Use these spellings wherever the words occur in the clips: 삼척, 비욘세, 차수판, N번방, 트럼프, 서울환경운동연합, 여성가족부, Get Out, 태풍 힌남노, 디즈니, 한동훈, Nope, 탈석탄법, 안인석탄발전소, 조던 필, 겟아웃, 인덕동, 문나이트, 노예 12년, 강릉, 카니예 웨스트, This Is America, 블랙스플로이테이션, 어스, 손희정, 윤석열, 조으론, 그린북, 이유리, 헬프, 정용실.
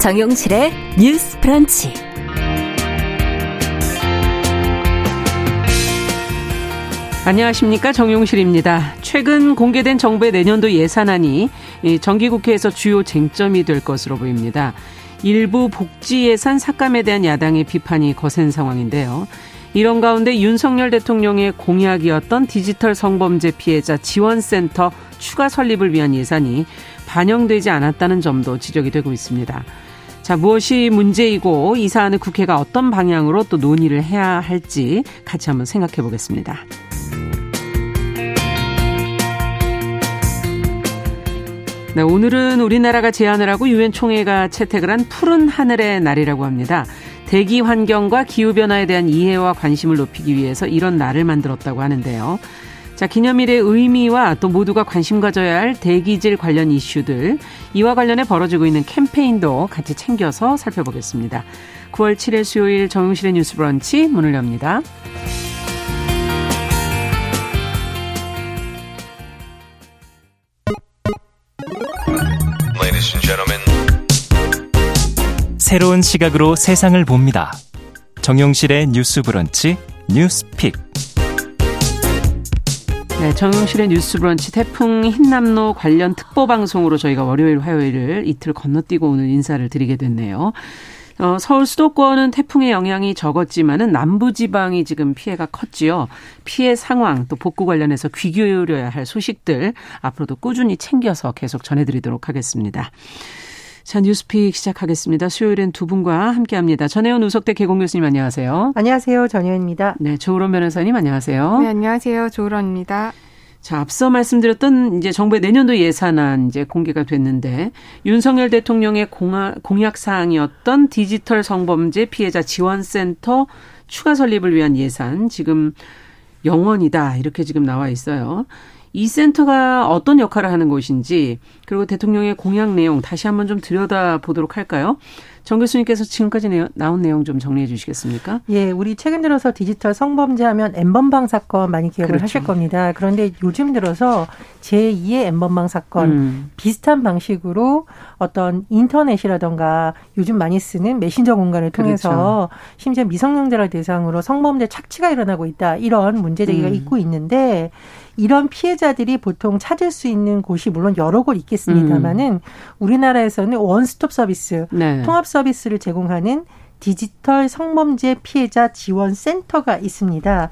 정용실의 뉴스 브런치. 안녕하십니까, 정용실입니다. 최근 공개된 정부의 내년도 예산안이 정기국회에서 주요 쟁점이 될 것으로 보입니다. 일부 복지 예산 삭감에 대한 야당의 비판이 거센 상황인데요. 이런 가운데 윤석열 대통령의 공약이었던 디지털 성범죄 피해자 지원센터 추가 설립을 위한 예산이 반영되지 않았다는 점도 지적이 되고 있습니다. 자, 무엇이 문제이고 이 사안을 국회가 어떤 방향으로 또 논의를 해야 할지 같이 한번 생각해 보겠습니다. 네, 오늘은 우리나라가 제안을 하고 유엔 총회가 채택을 한 푸른 하늘의 날이라고 합니다. 대기 환경과 기후변화에 대한 이해와 관심을 높이기 위해서 이런 날을 만들었다고 하는데요. 자, 기념일의 의미와 또 모두가 관심 가져야 할 대기질 관련 이슈들, 이와 관련해 벌어지고 있는 캠페인도 같이 챙겨서 살펴보겠습니다. 9월 7일 수요일 정용실의 뉴스 브런치 문을 엽니다. Ladies and gentlemen. 새로운 시각으로 세상을 봅니다. 정용실의 뉴스 브런치 뉴스픽. 네, 정용실의 뉴스 브런치 태풍 힌남노 관련 특보방송으로 저희가 월요일 화요일을 이틀 건너뛰고 오늘 인사를 드리게 됐네요. 서울 수도권은 태풍의 영향이 적었지만은 남부지방이 지금 피해가 컸지요. 피해 상황 또 복구 관련해서 귀 기울여야 할 소식들 앞으로도 꾸준히 챙겨서 계속 전해드리도록 하겠습니다. 자, 뉴스픽 시작하겠습니다. 수요일엔 두 분과 함께합니다. 전혜원 우석대 개공교수님 안녕하세요. 안녕하세요. 전혜원입니다. 네, 조으론 변호사님 안녕하세요. 네, 안녕하세요. 조으론입니다. 자, 앞서 말씀드렸던 이제 정부의 내년도 예산안 이제 공개가 됐는데 윤석열 대통령의 공약 사항이었던 디지털 성범죄 피해자 지원센터 추가 설립을 위한 예산 지금 0원이다 이렇게 지금 나와 있어요. 이 센터가 어떤 역할을 하는 곳인지 그리고 대통령의 공약 내용 다시 한번 좀 들여다보도록 할까요? 정 교수님께서 지금까지 나온 내용 좀 정리해 주시겠습니까? 예, 우리 최근 들어서 디지털 성범죄 하면 N번방 사건 많이 기억을 그렇죠. 하실 겁니다. 그런데 요즘 들어서 제2의 N번방 사건 비슷한 방식으로 어떤 인터넷이라든가 요즘 많이 쓰는 메신저 공간을 통해서 그렇죠. 심지어 미성년자를 대상으로 성범죄 착취가 일어나고 있다. 이런 문제 제기가 있고 있는데 이런 피해자들이 보통 찾을 수 있는 곳이 물론 여러 곳 있겠습니다만은 우리나라에서는 원스톱 서비스, 네. 통합 서비스를 제공하는 디지털 성범죄 피해자 지원 센터가 있습니다.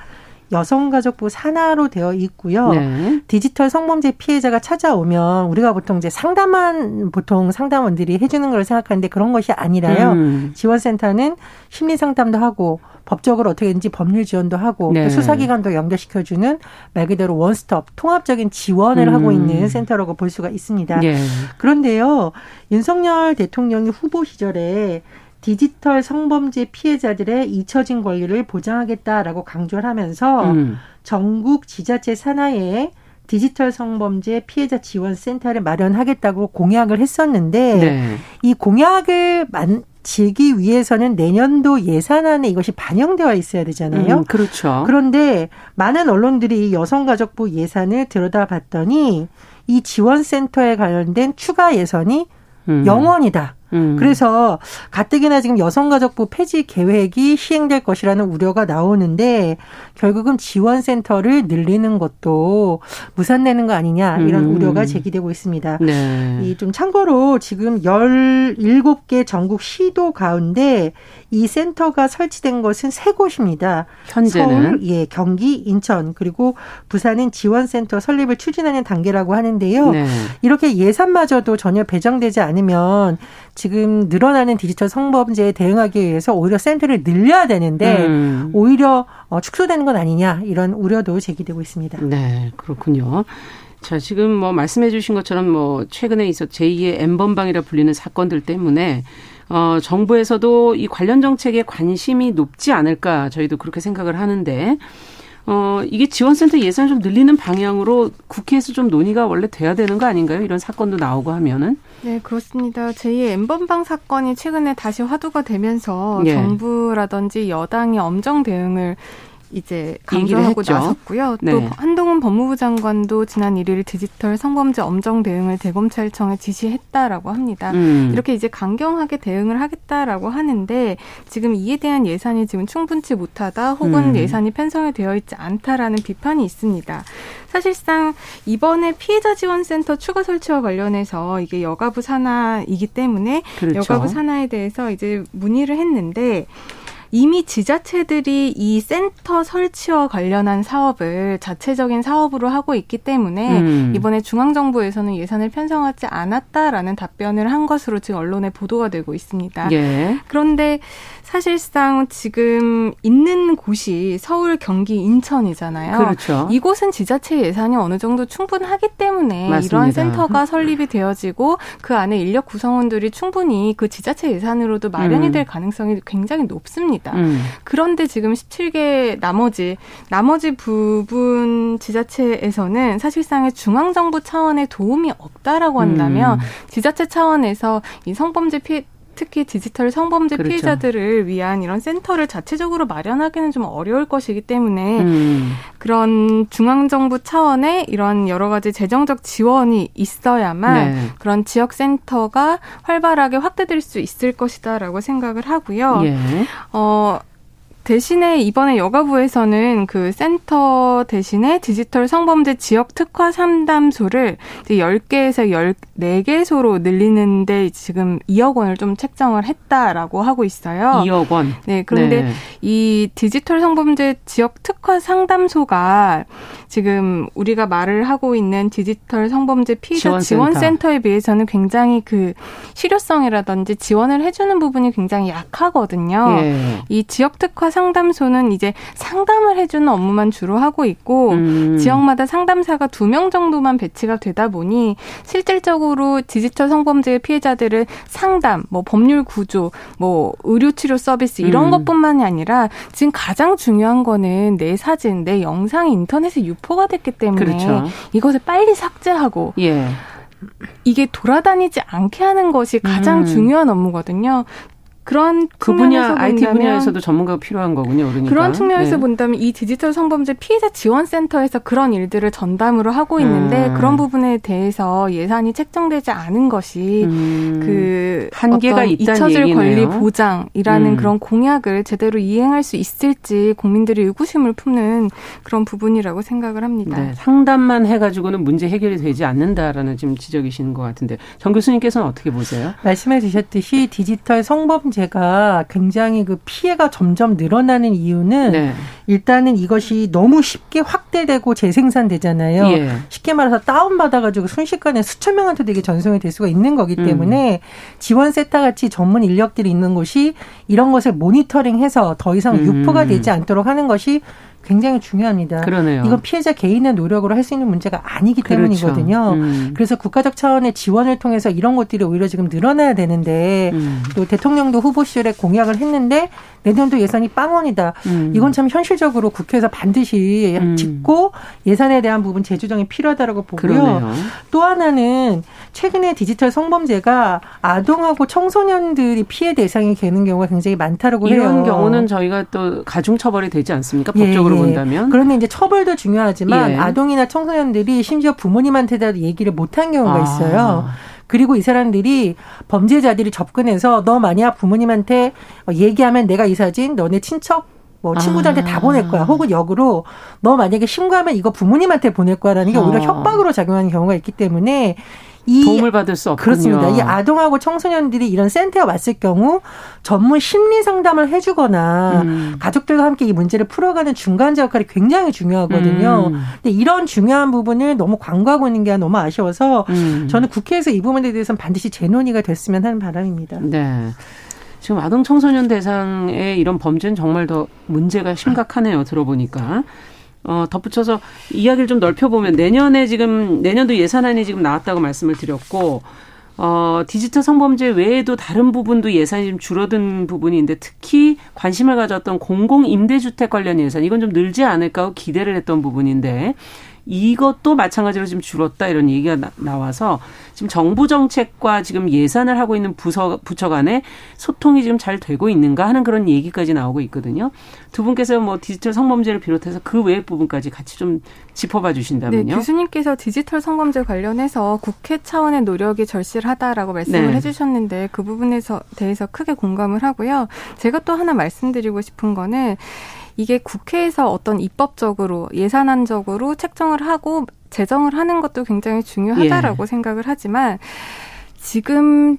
여성가족부 산하로 되어 있고요. 네. 디지털 성범죄 피해자가 찾아오면 우리가 보통 이제 상담한 보통 상담원들이 해주는 걸 생각하는데 그런 것이 아니라요. 지원센터는 심리 상담도 하고 법적으로 어떻게든지 법률 지원도 하고 네. 또 수사기관도 연결시켜주는 말 그대로 원스톱 통합적인 지원을 하고 있는 센터라고 볼 수가 있습니다. 네. 그런데요, 윤석열 대통령이 후보 시절에 디지털 성범죄 피해자들의 잊혀진 권리를 보장하겠다라고 강조를 하면서 전국 지자체 산하에 디지털 성범죄 피해자 지원 센터를 마련하겠다고 공약을 했었는데 네. 이 공약을 지기 위해서는 내년도 예산안에 이것이 반영되어 있어야 되잖아요. 그렇죠. 그런데 많은 언론들이 여성가족부 예산을 들여다봤더니 이 지원센터에 관련된 추가 예산이 0원이다. 그래서 가뜩이나 지금 여성가족부 폐지 계획이 시행될 것이라는 우려가 나오는데 결국은 지원센터를 늘리는 것도 무산되는 거 아니냐 이런 우려가 제기되고 있습니다. 네. 이 좀 참고로 지금 17개 전국 시도 가운데 이 센터가 설치된 것은 3곳입니다. 현재는? 서울, 예, 경기, 인천 그리고 부산은 지원센터 설립을 추진하는 단계라고 하는데요. 네. 이렇게 예산마저도 전혀 배정되지 않으면 지금 늘어나는 디지털 성범죄에 대응하기 위해서 오히려 센터를 늘려야 되는데 오히려 축소되는 건 아니냐 이런 우려도 제기되고 있습니다. 네, 그렇군요. 자, 지금 뭐 말씀해 주신 것처럼 뭐 최근에 있어 제2의 N번방이라 불리는 사건들 때문에 정부에서도 이 관련 정책에 관심이 높지 않을까 저희도 그렇게 생각을 하는데 이게 지원센터 예산을 좀 늘리는 방향으로 국회에서 좀 논의가 원래 돼야 되는 거 아닌가요? 이런 사건도 나오고 하면은. 네, 그렇습니다. 제2의 N번방 사건이 최근에 다시 화두가 되면서 예. 정부라든지 여당이 엄정 대응을 이제 강조하고 나섰고요. 네. 또 한동훈 법무부 장관도 지난 1일 디지털 성범죄 엄정 대응을 대검찰청에 지시했다라고 합니다. 이렇게 이제 강경하게 대응을 하겠다라고 하는데 지금 이에 대한 예산이 지금 충분치 못하다 혹은 예산이 편성이 되어 있지 않다라는 비판이 있습니다. 사실상 이번에 피해자 지원센터 추가 설치와 관련해서 이게 여가부 산하이기 때문에 그렇죠. 여가부 산하에 대해서 이제 문의를 했는데 이미 지자체들이 이 센터 설치와 관련한 사업을 자체적인 사업으로 하고 있기 때문에 이번에 중앙정부에서는 예산을 편성하지 않았다라는 답변을 한 것으로 지금 언론에 보도가 되고 있습니다. 예. 그런데 사실상 지금 있는 곳이 서울, 경기, 인천이잖아요. 그렇죠. 이곳은 지자체 예산이 어느 정도 충분하기 때문에 맞습니다. 이러한 센터가 설립이 되어지고 그 안에 인력 구성원들이 충분히 그 지자체 예산으로도 마련이 될 가능성이 굉장히 높습니다. 그런데 지금 17개 나머지 부분 지자체에서는 사실상의 중앙정부 차원의 도움이 없다라고 한다면 지자체 차원에서 이 성범죄 피해 특히 디지털 성범죄 그렇죠. 피해자들을 위한 이런 센터를 자체적으로 마련하기는 좀 어려울 것이기 때문에 그런 중앙정부 차원의 이런 여러 가지 재정적 지원이 있어야만 네. 그런 지역센터가 활발하게 확대될 수 있을 것이다라고 생각을 하고요. 예. 대신에 이번에 여가부에서는 그 센터 대신에 디지털 성범죄 지역 특화 상담소를 10개에서 14개소로 늘리는데 지금 2억 원을 좀 책정을 했다라고 하고 있어요. 2억 원. 네. 그런데 네. 이 디지털 성범죄 지역 특화 상담소가 지금 우리가 말을 하고 있는 디지털 성범죄 피해자 지원센터에 비해서는 굉장히 그 실효성이라든지 지원을 해주는 부분이 굉장히 약하거든요. 예. 이 지역 특화 상담소는 이제 상담을 해주는 업무만 주로 하고 있고 지역마다 상담사가 2명 정도만 배치가 되다 보니 실질적으로 디지털 성범죄 피해자들을 상담, 뭐 법률 구조, 뭐 의료치료 서비스 이런 것뿐만이 아니라 지금 가장 중요한 거는 내 사진, 내 영상이 인터넷에 유포가 됐기 때문에 그렇죠. 이것을 빨리 삭제하고 예. 이게 돌아다니지 않게 하는 것이 가장 중요한 업무거든요. 그런 그 분야 IT 분야에서도 전문가가 필요한 거군요. 그러니까. 그런 측면에서 네. 본다면 이 디지털 성범죄 피해자 지원센터에서 그런 일들을 전담으로 하고 있는데 그런 부분에 대해서 예산이 책정되지 않은 것이 그 한계가 있다는 잊혀질 얘기네요. 권리 보장이라는 그런 공약을 제대로 이행할 수 있을지 국민들이 의구심을 품는 그런 부분이라고 생각을 합니다. 네. 상담만 해가지고는 문제 해결이 되지 않는다라는 지금 지적이신 것 같은데 정 교수님께서는 어떻게 보세요? 말씀해 주셨듯이 디지털 성범죄 제가 굉장히 그 피해가 점점 늘어나는 이유는 네. 일단은 이것이 너무 쉽게 확대되고 재생산되잖아요. 예. 쉽게 말해서 다운받아가지고 순식간에 수천 명한테도 이게 전송이 될 수가 있는 거기 때문에 지원센터 같이 전문 인력들이 있는 곳이 이런 것을 모니터링해서 더 이상 유포가 되지 않도록 하는 것이 굉장히 중요합니다. 그러네요. 이건 피해자 개인의 노력으로 할 수 있는 문제가 아니기 그렇죠. 때문이거든요. 그래서 국가적 차원의 지원을 통해서 이런 것들이 오히려 지금 늘어나야 되는데 또 대통령도 후보 시절에 공약을 했는데 내년도 예산이 0원이다. 이건 참 현실적으로 국회에서 반드시 짚고 예산에 대한 부분 재조정이 필요하다고 보고요. 그러네요. 또 하나는 최근에 디지털 성범죄가 아동하고 청소년들이 피해 대상이 되는 경우가 굉장히 많다고 해요. 이런 경우는 저희가 또 가중처벌이 되지 않습니까? 법적으로 예. 본다면. 그런데 이제 처벌도 중요하지만 예. 아동이나 청소년들이 심지어 부모님한테도 얘기를 못한 경우가 있어요. 그리고 이 사람들이 범죄자들이 접근해서 너 만약 부모님한테 얘기하면 내가 이 사진 너네 친척 뭐 친구들한테 다 보낼 거야. 혹은 역으로 너 만약에 신고하면 이거 부모님한테 보낼 거야라는 게 오히려 협박으로 작용하는 경우가 있기 때문에 도움을 받을 수 없군요. 그렇습니다. 이 아동하고 청소년들이 이런 센터에 왔을 경우 전문 심리 상담을 해주거나 가족들과 함께 이 문제를 풀어가는 중간자 역할이 굉장히 중요하거든요. 근데 이런 중요한 부분을 너무 간과하고 있는 게 너무 아쉬워서 저는 국회에서 이 부분에 대해서는 반드시 재논의가 됐으면 하는 바람입니다. 네. 지금 아동 청소년 대상의 이런 범죄는 정말 더 문제가 심각하네요. 들어보니까. 덧붙여서 이야기를 좀 넓혀보면 내년도 예산안이 지금 나왔다고 말씀을 드렸고 디지털 성범죄 외에도 다른 부분도 예산이 좀 줄어든 부분인데 특히 관심을 가졌던 공공임대주택 관련 예산 이건 좀 늘지 않을까 기대를 했던 부분인데 이것도 마찬가지로 지금 줄었다 이런 얘기가 나와서 지금 정부 정책과 지금 예산을 하고 있는 부처 간에 소통이 지금 잘 되고 있는가 하는 그런 얘기까지 나오고 있거든요. 두 분께서 뭐 디지털 성범죄를 비롯해서 그 외의 부분까지 같이 좀 짚어봐 주신다면요. 네, 교수님께서 디지털 성범죄 관련해서 국회 차원의 노력이 절실하다라고 말씀을 네. 해주셨는데 그 부분에서 대해서 크게 공감을 하고요. 제가 또 하나 말씀드리고 싶은 거는 이게 국회에서 어떤 입법적으로 예산안적으로 책정을 하고 제정을 하는 것도 굉장히 중요하다라고 예. 생각을 하지만 지금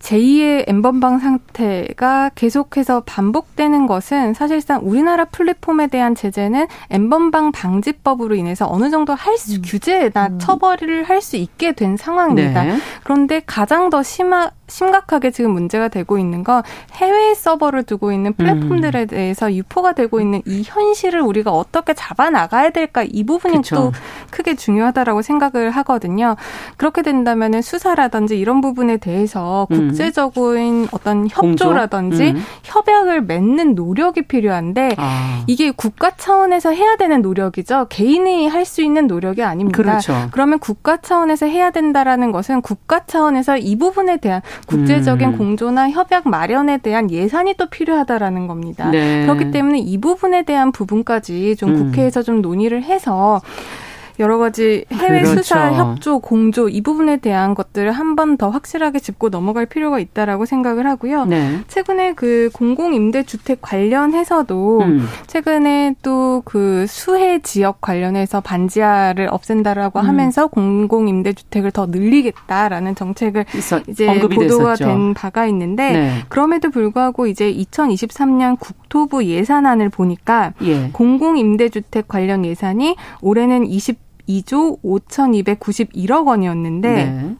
제2의 N번방 사태가 계속해서 반복되는 것은 사실상 우리나라 플랫폼에 대한 제재는 N번방 방지법으로 인해서 어느 정도 할 수, 규제나 처벌을 할 수 있게 된 상황입니다. 네. 그런데 가장 더 심각하게 지금 문제가 되고 있는 건 해외 서버를 두고 있는 플랫폼들에 대해서 유포가 되고 있는 이 현실을 우리가 어떻게 잡아나가야 될까 이 부분이 그쵸. 또 크게 중요하다라고 생각을 하거든요. 그렇게 된다면 수사라든지 이런 부분에 대해서 국제적인 어떤 협조라든지 협약을 맺는 노력이 필요한데 이게 국가 차원에서 해야 되는 노력이죠. 개인이 할 수 있는 노력이 아닙니다. 그렇죠. 그러면 국가 차원에서 해야 된다라는 것은 국가 차원에서 이 부분에 대한 국제적인 공조나 협약 마련에 대한 예산이 또 필요하다라는 겁니다. 네. 그렇기 때문에 이 부분에 대한 부분까지 좀 국회에서 좀 논의를 해서 여러 가지 해외 그렇죠. 수사, 협조, 공조 이 부분에 대한 것들을 한 번 더 확실하게 짚고 넘어갈 필요가 있다라고 생각을 하고요. 네. 최근에 그 공공임대주택 관련해서도 최근에 또 그 수혜 지역 관련해서 반지하를 없앤다라고 하면서 공공임대주택을 더 늘리겠다라는 정책을 이제 보도가 됐었죠. 된 바가 있는데 네. 그럼에도 불구하고 이제 2023년 국토부 예산안을 보니까 예. 공공임대주택 관련 예산이 올해는 2조 5,291억 원이었는데 네.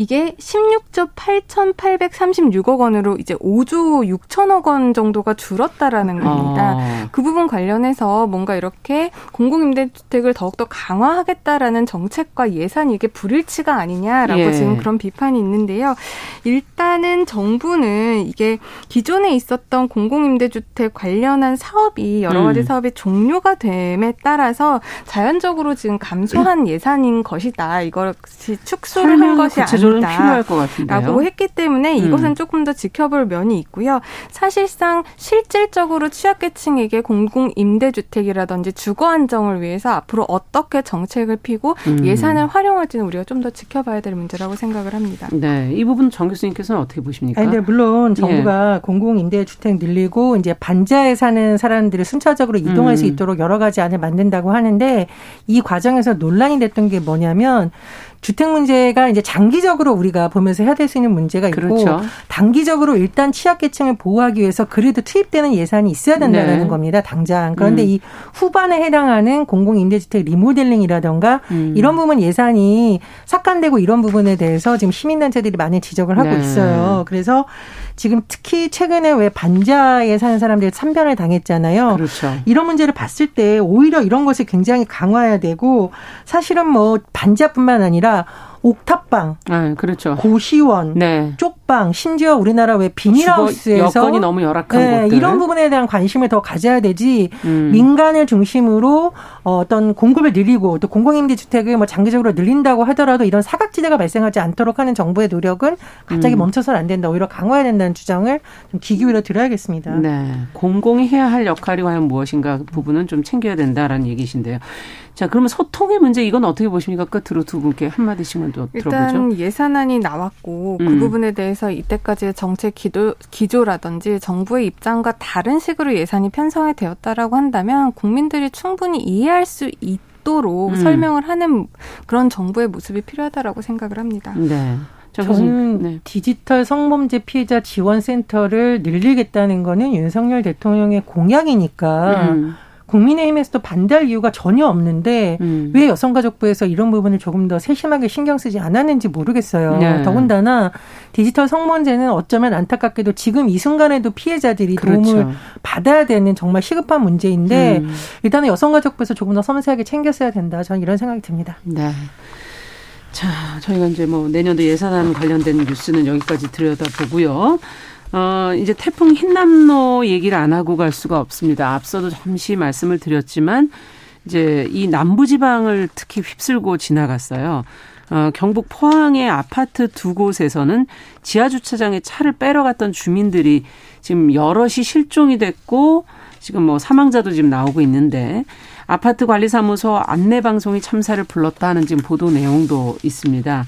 이게 16조 8,836억 원으로 이제 5조 6천억 원 정도가 줄었다라는 겁니다. 그 부분 관련해서 뭔가 이렇게 공공임대주택을 더욱더 강화하겠다라는 정책과 예산이 이게 불일치가 아니냐라고 예. 지금 그런 비판이 있는데요. 일단은 정부는 이게 기존에 있었던 공공임대주택 관련한 사업이 여러 가지 사업이 종료가 됨에 따라서 자연적으로 지금 감소한 예산인 것이다. 이것이 축소를 한 것이 아니다. 필요할 것 같은데요. 라고 했기 때문에 이것은 조금 더 지켜볼 면이 있고요. 사실상 실질적으로 취약계층에게 공공임대주택이라든지 주거 안정을 위해서 앞으로 어떻게 정책을 피고 예산을 활용할지는 우리가 좀 더 지켜봐야 될 문제라고 생각을 합니다. 네, 이 부분 정 교수님께서는 어떻게 보십니까? 네, 물론 정부가 예. 공공임대주택 늘리고 이제 반지하에 사는 사람들을 순차적으로 이동할 수 있도록 여러 가지 안을 만든다고 하는데 이 과정에서 논란이 됐던 게 뭐냐면 주택 문제가 이제 장기적으로 우리가 보면서 해야 될 수 있는 문제가 있고 그렇죠. 단기적으로 일단 취약계층을 보호하기 위해서 그래도 투입되는 예산이 있어야 된다는 네. 겁니다. 당장. 그런데 이 후반에 해당하는 공공임대주택 리모델링이라든가 이런 부분 예산이 삭감되고 이런 부분에 대해서 지금 시민단체들이 많이 지적을 하고 네. 있어요. 그래서 지금 특히 최근에 왜 반지하에 사는 사람들이 참변을 당했잖아요. 그렇죠. 이런 문제를 봤을 때 오히려 이런 것을 굉장히 강화해야 되고 사실은 뭐 반지하뿐만 아니라 옥탑방, 아, 그렇죠. 고시원, 네. 쪽방, 심지어 우리나라 왜 비닐하우스에서 여건이 너무 열악한 네, 것들 이런 부분에 대한 관심을 더 가져야 되지 민간을 중심으로 어떤 공급을 늘리고 또 공공임대주택을 뭐 장기적으로 늘린다고 하더라도 이런 사각지대가 발생하지 않도록 하는 정부의 노력은 갑자기 멈춰서는 안 된다. 오히려 강화해야 된다는 주장을 좀 귀 기울여 들어야겠습니다. 네, 공공이 해야 할 역할이 과연 무엇인가 부분은 좀 챙겨야 된다라는 얘기신데요. 자, 그러면 소통의 문제 이건 어떻게 보십니까? 끝으로 두 분께 한마디씩만 더 들어보죠. 일단 예산안이 나왔고 그 부분에 대해서 이때까지의 정책 기조라든지 정부의 입장과 다른 식으로 예산이 편성이 되었다라고 한다면 국민들이 충분히 이해할 수 있도록 설명을 하는 그런 정부의 모습이 필요하다라고 생각을 합니다. 네. 저는 네. 디지털 성범죄 피해자 지원센터를 늘리겠다는 거는 윤석열 대통령의 공약이니까 국민의힘에서도 반대할 이유가 전혀 없는데 왜 여성가족부에서 이런 부분을 조금 더 세심하게 신경 쓰지 않았는지 모르겠어요. 네. 더군다나 디지털 성범죄는 어쩌면 안타깝게도 지금 이 순간에도 피해자들이 그렇죠. 도움을 받아야 되는 정말 시급한 문제인데 일단은 여성가족부에서 조금 더 섬세하게 챙겼어야 된다. 저는 이런 생각이 듭니다. 네. 자, 저희가 이제 뭐 내년도 예산안 관련된 뉴스는 여기까지 들여다보고요. 이제 태풍 힌남노 얘기를 안 하고 갈 수가 없습니다. 앞서도 잠시 말씀을 드렸지만 이제 이 남부지방을 특히 휩쓸고 지나갔어요. 경북 포항의 아파트 두 곳에서는 지하주차장에 차를 빼러 갔던 주민들이 지금 여럿이 실종이 됐고 지금 뭐 사망자도 지금 나오고 있는데 아파트 관리사무소 안내방송이 참사를 불렀다 하는 지금 보도 내용도 있습니다.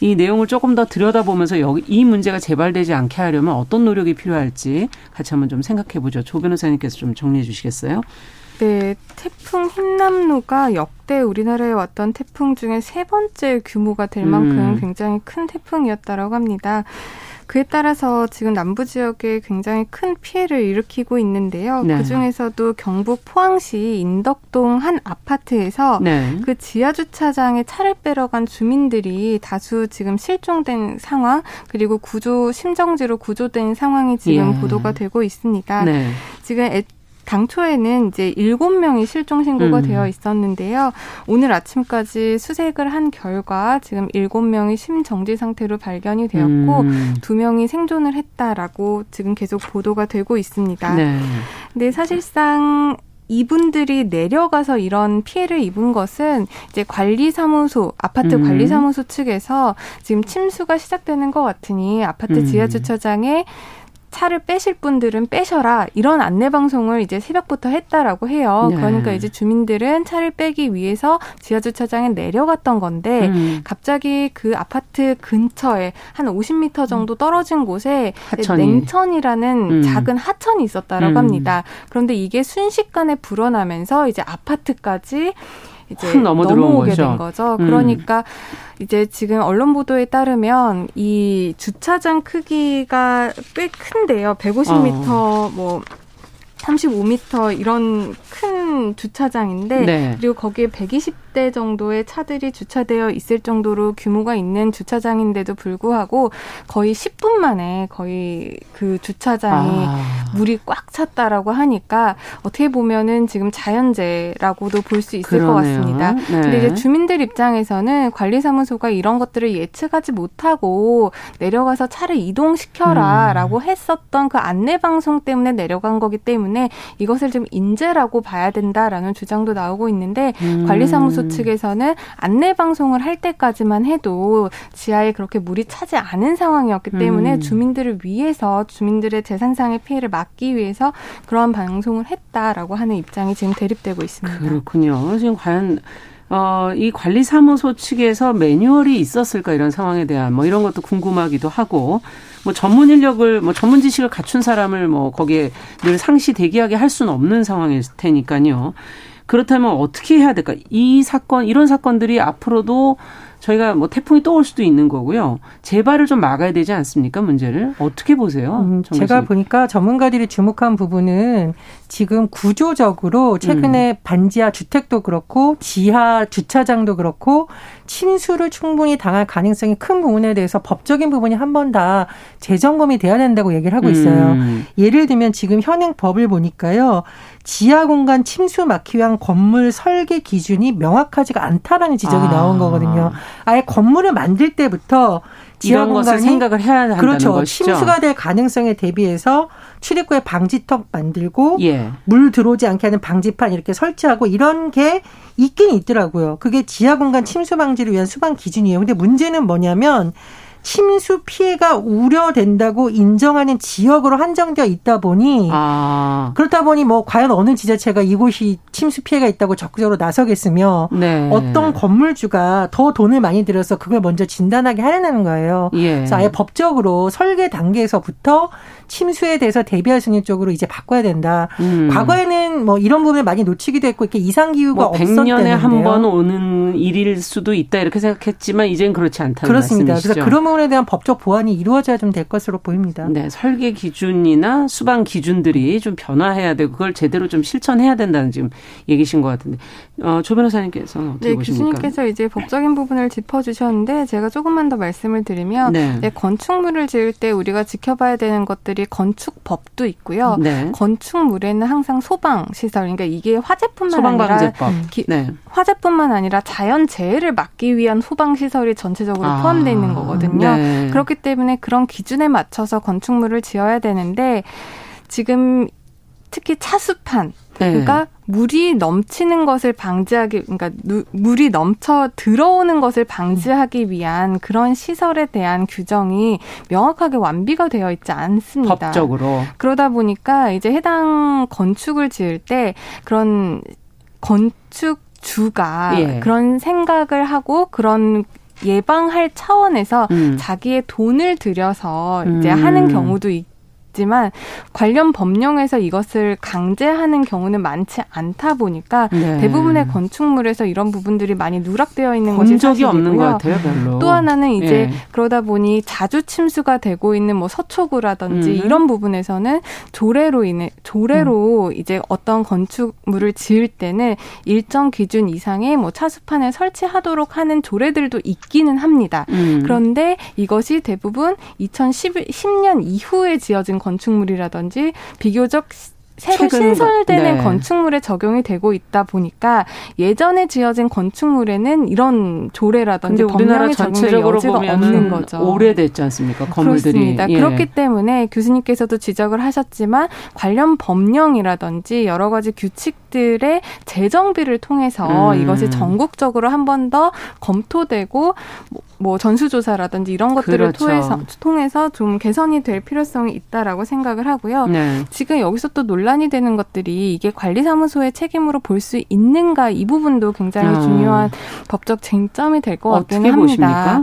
이 내용을 조금 더 들여다보면서 여기 이 문제가 재발되지 않게 하려면 어떤 노력이 필요할지 같이 한번 좀 생각해 보죠. 조 변호사님께서 좀 정리해 주시겠어요? 네, 태풍 힌남노가 역대 우리나라에 왔던 태풍 중에 세 번째 규모가 될 만큼 굉장히 큰 태풍이었다라고 합니다. 그에 따라서 지금 남부 지역에 굉장히 큰 피해를 일으키고 있는데요. 네. 그중에서도 경북 포항시 인덕동 한 아파트에서 네. 그 지하주차장에 차를 빼러 간 주민들이 다수 지금 실종된 상황 그리고 심정지로 구조된 상황이 지금 예. 보도가 되고 있습니다. 네. 지금 당초에는 이제 7명이 실종 신고가 되어 있었는데요. 오늘 아침까지 수색을 한 결과 지금 7명이 심정지 상태로 발견이 되었고 2명이 생존을 했다라고 지금 계속 보도가 되고 있습니다. 네. 근데 사실상 이분들이 내려가서 이런 피해를 입은 것은 이제 아파트 관리사무소 측에서 지금 침수가 시작되는 것 같으니 아파트 지하주차장에 차를 빼실 분들은 빼셔라 이런 안내방송을 이제 새벽부터 했다라고 해요. 네. 그러니까 이제 주민들은 차를 빼기 위해서 지하주차장에 내려갔던 건데 갑자기 그 아파트 근처에 한 50m 정도 떨어진 곳에 냉천이라는 작은 하천이 있었다라고 합니다. 그런데 이게 순식간에 불어나면서 이제 아파트까지 이제 넘어오게 된 거죠. 그러니까 이제 지금 언론 보도에 따르면 이 주차장 크기가 꽤 큰데요. 150m, 35m 이런 큰 주차장인데 네. 그리고 거기에 120대 정도의 차들이 주차되어 있을 정도로 규모가 있는 주차장인데도 불구하고 거의 10분 만에 거의 그 주차장이 물이 꽉 찼다라고 하니까 어떻게 보면은 지금 자연재해라고도 볼 수 있을 것 같습니다. 네. 근데 이제 주민들 입장에서는 관리사무소가 이런 것들을 예측하지 못하고 내려가서 차를 이동시켜라라고 했었던 그 안내방송 때문에 내려간 거기 때문에 이것을 좀 인재라고 봐야 된다라는 주장도 나오고 있는데 관리사무소 측에서는 안내방송을 할 때까지만 해도 지하에 그렇게 물이 차지 않은 상황이었기 때문에 주민들을 위해서 주민들의 재산상의 피해를 막기 위해서 그러한 방송을 했다라고 하는 입장이 지금 대립되고 있습니다. 그렇군요. 지금 과연 이 관리사무소 측에서 매뉴얼이 있었을까 이런 상황에 대한 뭐 이런 것도 궁금하기도 하고 전문 지식을 갖춘 사람을 거기에 늘 상시 대기하게 할 수는 없는 상황일 테니까요. 그렇다면 어떻게 해야 될까? 이런 사건들이 앞으로도 저희가 태풍이 또 올 수도 있는 거고요. 재발을 좀 막아야 되지 않습니까? 문제를. 어떻게 보세요? 제가 보니까 전문가들이 주목한 부분은 지금 구조적으로 최근에 반지하 주택도 그렇고 지하 주차장도 그렇고 침수를 충분히 당할 가능성이 큰 부분에 대해서 법적인 부분이 한 번 다 재점검이 돼야 된다고 얘기를 하고 있어요. 예를 들면 지금 현행 법을 보니까요. 지하 공간 침수 막기 위한 건물 설계 기준이 명확하지가 않다라는 지적이 나온 거거든요. 아예 건물을 만들 때부터 이런 것을 생각을 해야 한다는 것이죠. 침수가 될 가능성에 대비해서 출입구에 방지턱 만들고 물 들어오지 않게 하는 방지판 이렇게 설치하고 이런 게 있긴 있더라고요. 그게 지하 공간 침수 방지를 위한 수방 기준이에요. 근데 문제는 뭐냐면 침수 피해가 우려된다고 인정하는 지역으로 한정되어 있다 보니 그렇다 보니 과연 어느 지자체가 이곳이 침수 피해가 있다고 적극적으로 나서겠으며 네. 어떤 건물주가 더 돈을 많이 들여서 그걸 먼저 진단하게 하려는 거예요. 예. 그래서 아예 법적으로 설계 단계에서부터 침수에 대해서 대비할 수 있는 쪽으로 이제 바꿔야 된다. 과거에는 이런 부분을 많이 놓치기도 했고 이렇게 이상기후가 없었대는데요. 100년에 한 번 오는 일일 수도 있다 이렇게 생각했지만 이제는 그렇지 않다는 그렇습니다. 말씀이시죠. 그래서 그런 부분에 대한 법적 보완이 이루어져야 좀 될 것으로 보입니다. 네, 설계 기준이나 수방 기준들이 좀 변화해야 되고 그걸 제대로 좀 실천해야 된다는 지금 얘기신 것 같은데 조 변호사님께서는 어떻게 보십니까? 교수님께서 이제 법적인 부분을 짚어주셨는데 제가 조금만 더 말씀을 드리면 건축물을 지을 때 우리가 지켜봐야 되는 것들이 건축법도 있고요. 네. 건축물에는 항상 소방시설 그러니까 이게 화재뿐만 아니라 자연재해를 막기 위한 소방시설이 전체적으로 포함되어 있는 거거든요. 네. 그렇기 때문에 그런 기준에 맞춰서 건축물을 지어야 되는데 지금 특히 차수판 그러니까 물이 넘치는 것을 방지하기, 그러니까 물이 넘쳐 들어오는 것을 방지하기 위한 그런 시설에 대한 규정이 명확하게 완비가 되어 있지 않습니다. 법적으로. 그러다 보니까 이제 해당 건축을 지을 때 그런 건축주가 그런 생각을 하고 그런 예방할 차원에서 자기의 돈을 들여서 이제 하는 경우도 있지만 관련 법령에서 이것을 강제하는 경우는 많지 않다 보니까 대부분의 건축물에서 이런 부분들이 많이 누락되어 있는 것이 사실이고요. 본 적이 없는 것 같아요, 별로. 또 하나는 이제 그러다 보니 자주 침수가 되고 있는 뭐 서초구라든지 이런 부분에서는 조례로 이제 어떤 건축물을 지을 때는 일정 기준 이상의 뭐 차수판을 설치하도록 하는 조례들도 있기는 합니다. 그런데 이것이 대부분 2010년 이후에 지어진 건축물이라든지 비교적 새로 신설되는 건축물에 적용이 되고 있다 보니까 예전에 지어진 건축물에는 이런 조례라든지 법령이 적용될 여지가 없는 거죠. 오래됐지 않습니까? 건물들이. 그렇습니다. 그렇기 때문에 교수님께서도 지적을 하셨지만 관련 법령이라든지 여러 가지 규칙들의 재정비를 통해서 이것이 전국적으로 한 번 더 검토되고 뭐 전수조사라든지 이런 것들을 통해서 좀 개선이 될 필요성이 있다라고 생각을 하고요. 지금 여기서 또 논란이 되는 것들이 이게 관리사무소의 책임으로 볼 수 있는가 이 부분도 굉장히 중요한 법적 쟁점이 될 것 같기는 합니다. 보십니까?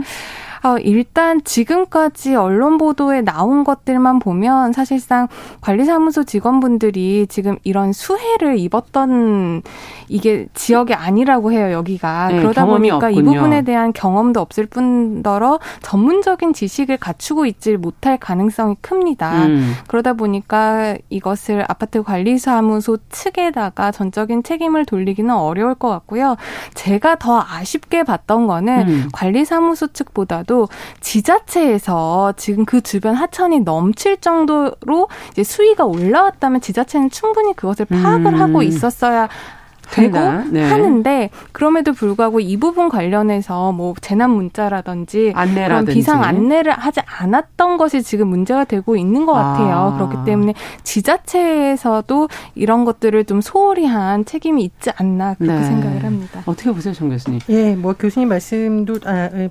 일단 지금까지 언론 보도에 나온 것들만 보면 사실상 관리사무소 직원분들이 지금 이런 수해를 입었던 이게 지역이 아니라고 해요, 여기가. 그러다 보니까 없군요. 이 부분에 대한 경험도 없을 뿐더러 전문적인 지식을 갖추고 있지 못할 가능성이 큽니다. 그러다 보니까 이것을 아파트 관리사무소 측에다가 전적인 책임을 돌리기는 어려울 것 같고요. 제가 더 아쉽게 봤던 거는 관리사무소 측보다도 지자체에서 지금 그 주변 하천이 넘칠 정도로 이제 수위가 올라왔다면 지자체는 충분히 그것을 파악을 하고 있었어야 되고 하는데 그럼에도 불구하고 이 부분 관련해서 뭐 재난 문자라든지 안내라든지. 그런 비상 안내를 하지 않았던 것이 지금 문제가 되고 있는 것 같아요. 그렇기 때문에 지자체에서도 이런 것들을 좀 소홀히 한 책임이 있지 않나 그렇게 생각을 합니다. 어떻게 보세요, 정 교수님? 예, 뭐 교수님 말씀도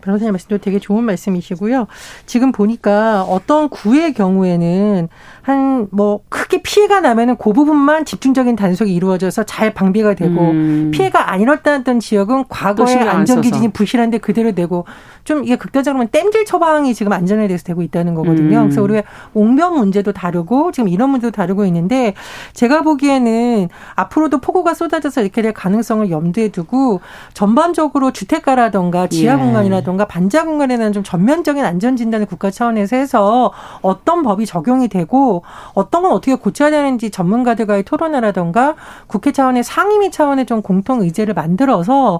변호사님 말씀도 되게 좋은 말씀이시고요. 지금 보니까 어떤 구의 경우에는 한 뭐 크게 피해가 나면은 그 부분만 집중적인 단속이 이루어져서 잘 방비가 되고 피해가 안 일어났던 지역은 과거에 안전기준이 부실한데 그대로 되고 좀 이게 극단적으로 보면 땜질 처방이 지금 안전에 대해서 되고 있다는 거거든요. 그래서 우리가 옹명 문제도 다루고 지금 이런 문제도 다루고 있는데 제가 보기에는 앞으로도 폭우가 쏟아져서 이렇게 될 가능성을 염두에 두고 전반적으로 주택가라든가 지하 공간이라든가 반지하 공간에 대한 좀 전면적인 안전 진단을 국가 차원에서 해서 어떤 법이 적용이 되고 어떤 건 어떻게 고쳐야 되는지 전문가들과의 토론회라든가 국회 차원의 상임위 차원의 좀 공통 의제를 만들어서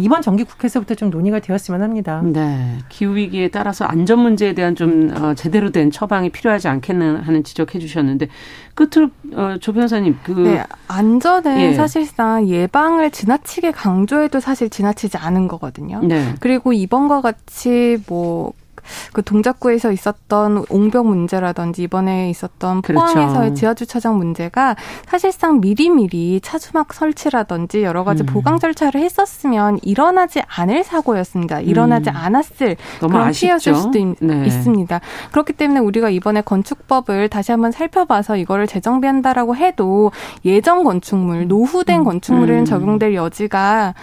이번 정기 국회에서부터 좀 논의가 되었으면 합니다. 네, 기후 위기에 따라서 안전 문제에 대한 좀 제대로 된 처방이 필요하지 않겠나 하는 지적해 주셨는데 끝으로 조 변호사님 안전은 사실상 예방을 지나치게 강조해도 사실 지나치지 않은 거거든요. 그리고 이번과 같이 뭐 그 동작구에서 있었던 옹벽 문제라든지 이번에 있었던 포항에서의 지하주차장 문제가 사실상 미리미리 차수막 설치라든지 여러 가지 보강 절차를 했었으면 일어나지 않을 사고였습니다. 일어나지 않았을 그런 피해였을 수도 있습니다. 그렇기 때문에 우리가 이번에 건축법을 다시 한번 살펴봐서 이거를 재정비한다라고 해도 예전 건축물, 노후된 건축물에는 적용될 여지가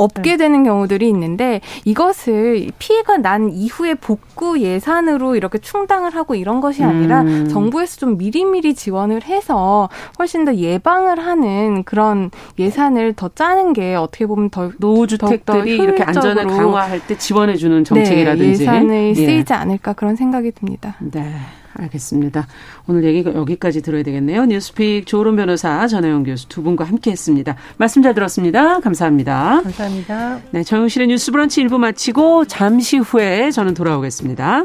없게 되는 경우들이 있는데 이것을 피해가 난 이후에 복구 예산으로 이렇게 충당을 하고 이런 것이 아니라 정부에서 좀 미리미리 지원을 해서 훨씬 더 예방을 하는 그런 예산을 더 짜는 게 어떻게 보면 더 노후주택들이 이렇게 안전을 강화할 때 지원해 주는 정책이라든지 예산을 쓰이지 않을까 그런 생각이 듭니다. 네, 알겠습니다. 오늘 얘기가 여기까지 들어야 되겠네요. 뉴스픽 조론 변호사, 전혜영 교수 두 분과 함께했습니다. 말씀 잘 들었습니다. 감사합니다. 감사합니다. 네, 정용실의 뉴스브런치 1부 마치고 잠시 후에 저는 돌아오겠습니다.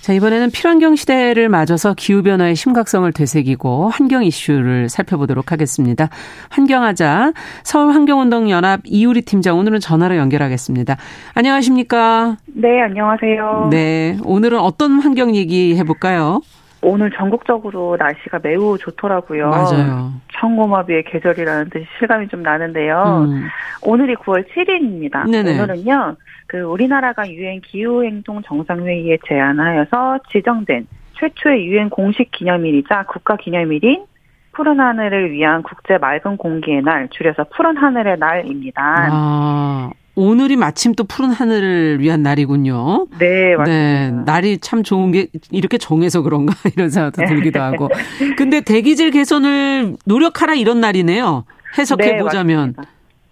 자, 이번에는 필환경 시대를 맞아서 기후변화의 심각성을 되새기고 환경 이슈를 살펴보도록 하겠습니다. 환경하자 서울환경운동연합 이유리 팀장 오늘은 전화로 연결하겠습니다. 안녕하십니까? 네, 안녕하세요. 네, 오늘은 어떤 환경 얘기 해볼까요? 오늘 전국적으로 날씨가 매우 좋더라고요. 맞아요. 천고마비의 계절이라는 듯이 실감이 좀 나는데요. 오늘이 9월 7일입니다. 네네. 오늘은요, 그 우리나라가 유엔 기후행동 정상회의에 제안하여서 지정된 최초의 유엔 공식 기념일이자 국가 기념일인 푸른 하늘을 위한 국제 맑은 공기의 날, 줄여서 푸른 하늘의 날입니다. 아. 오늘이 마침 또 푸른 하늘을 위한 날이군요. 네, 맞습니다. 네, 날이 참 좋은 게 이렇게 정해서 그런가 이런 생각도 들기도 하고. 근데 대기질 개선을 노력하라 이런 날이네요. 해석해보자면.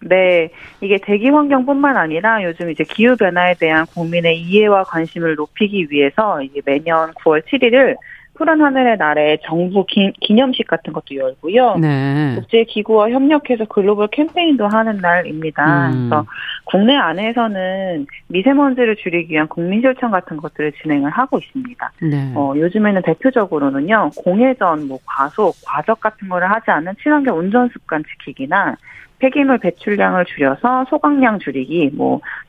네, 네, 이게 대기 환경뿐만 아니라 요즘 이제 기후 변화에 대한 국민의 이해와 관심을 높이기 위해서 이제 매년 9월 7일을 푸른 하늘의 날에 정부 기념식 같은 것도 열고요. 네. 국제기구와 협력해서 글로벌 캠페인도 하는 날입니다. 그래서 국내 안에서는 미세먼지를 줄이기 위한 국민실천 같은 것들을 진행을 하고 있습니다. 네. 요즘에는 대표적으로는요. 공회전, 과속, 과적 같은 거를 하지 않는 친환경 운전 습관 지키기나 폐기물 배출량을 줄여서 소각량 줄이기,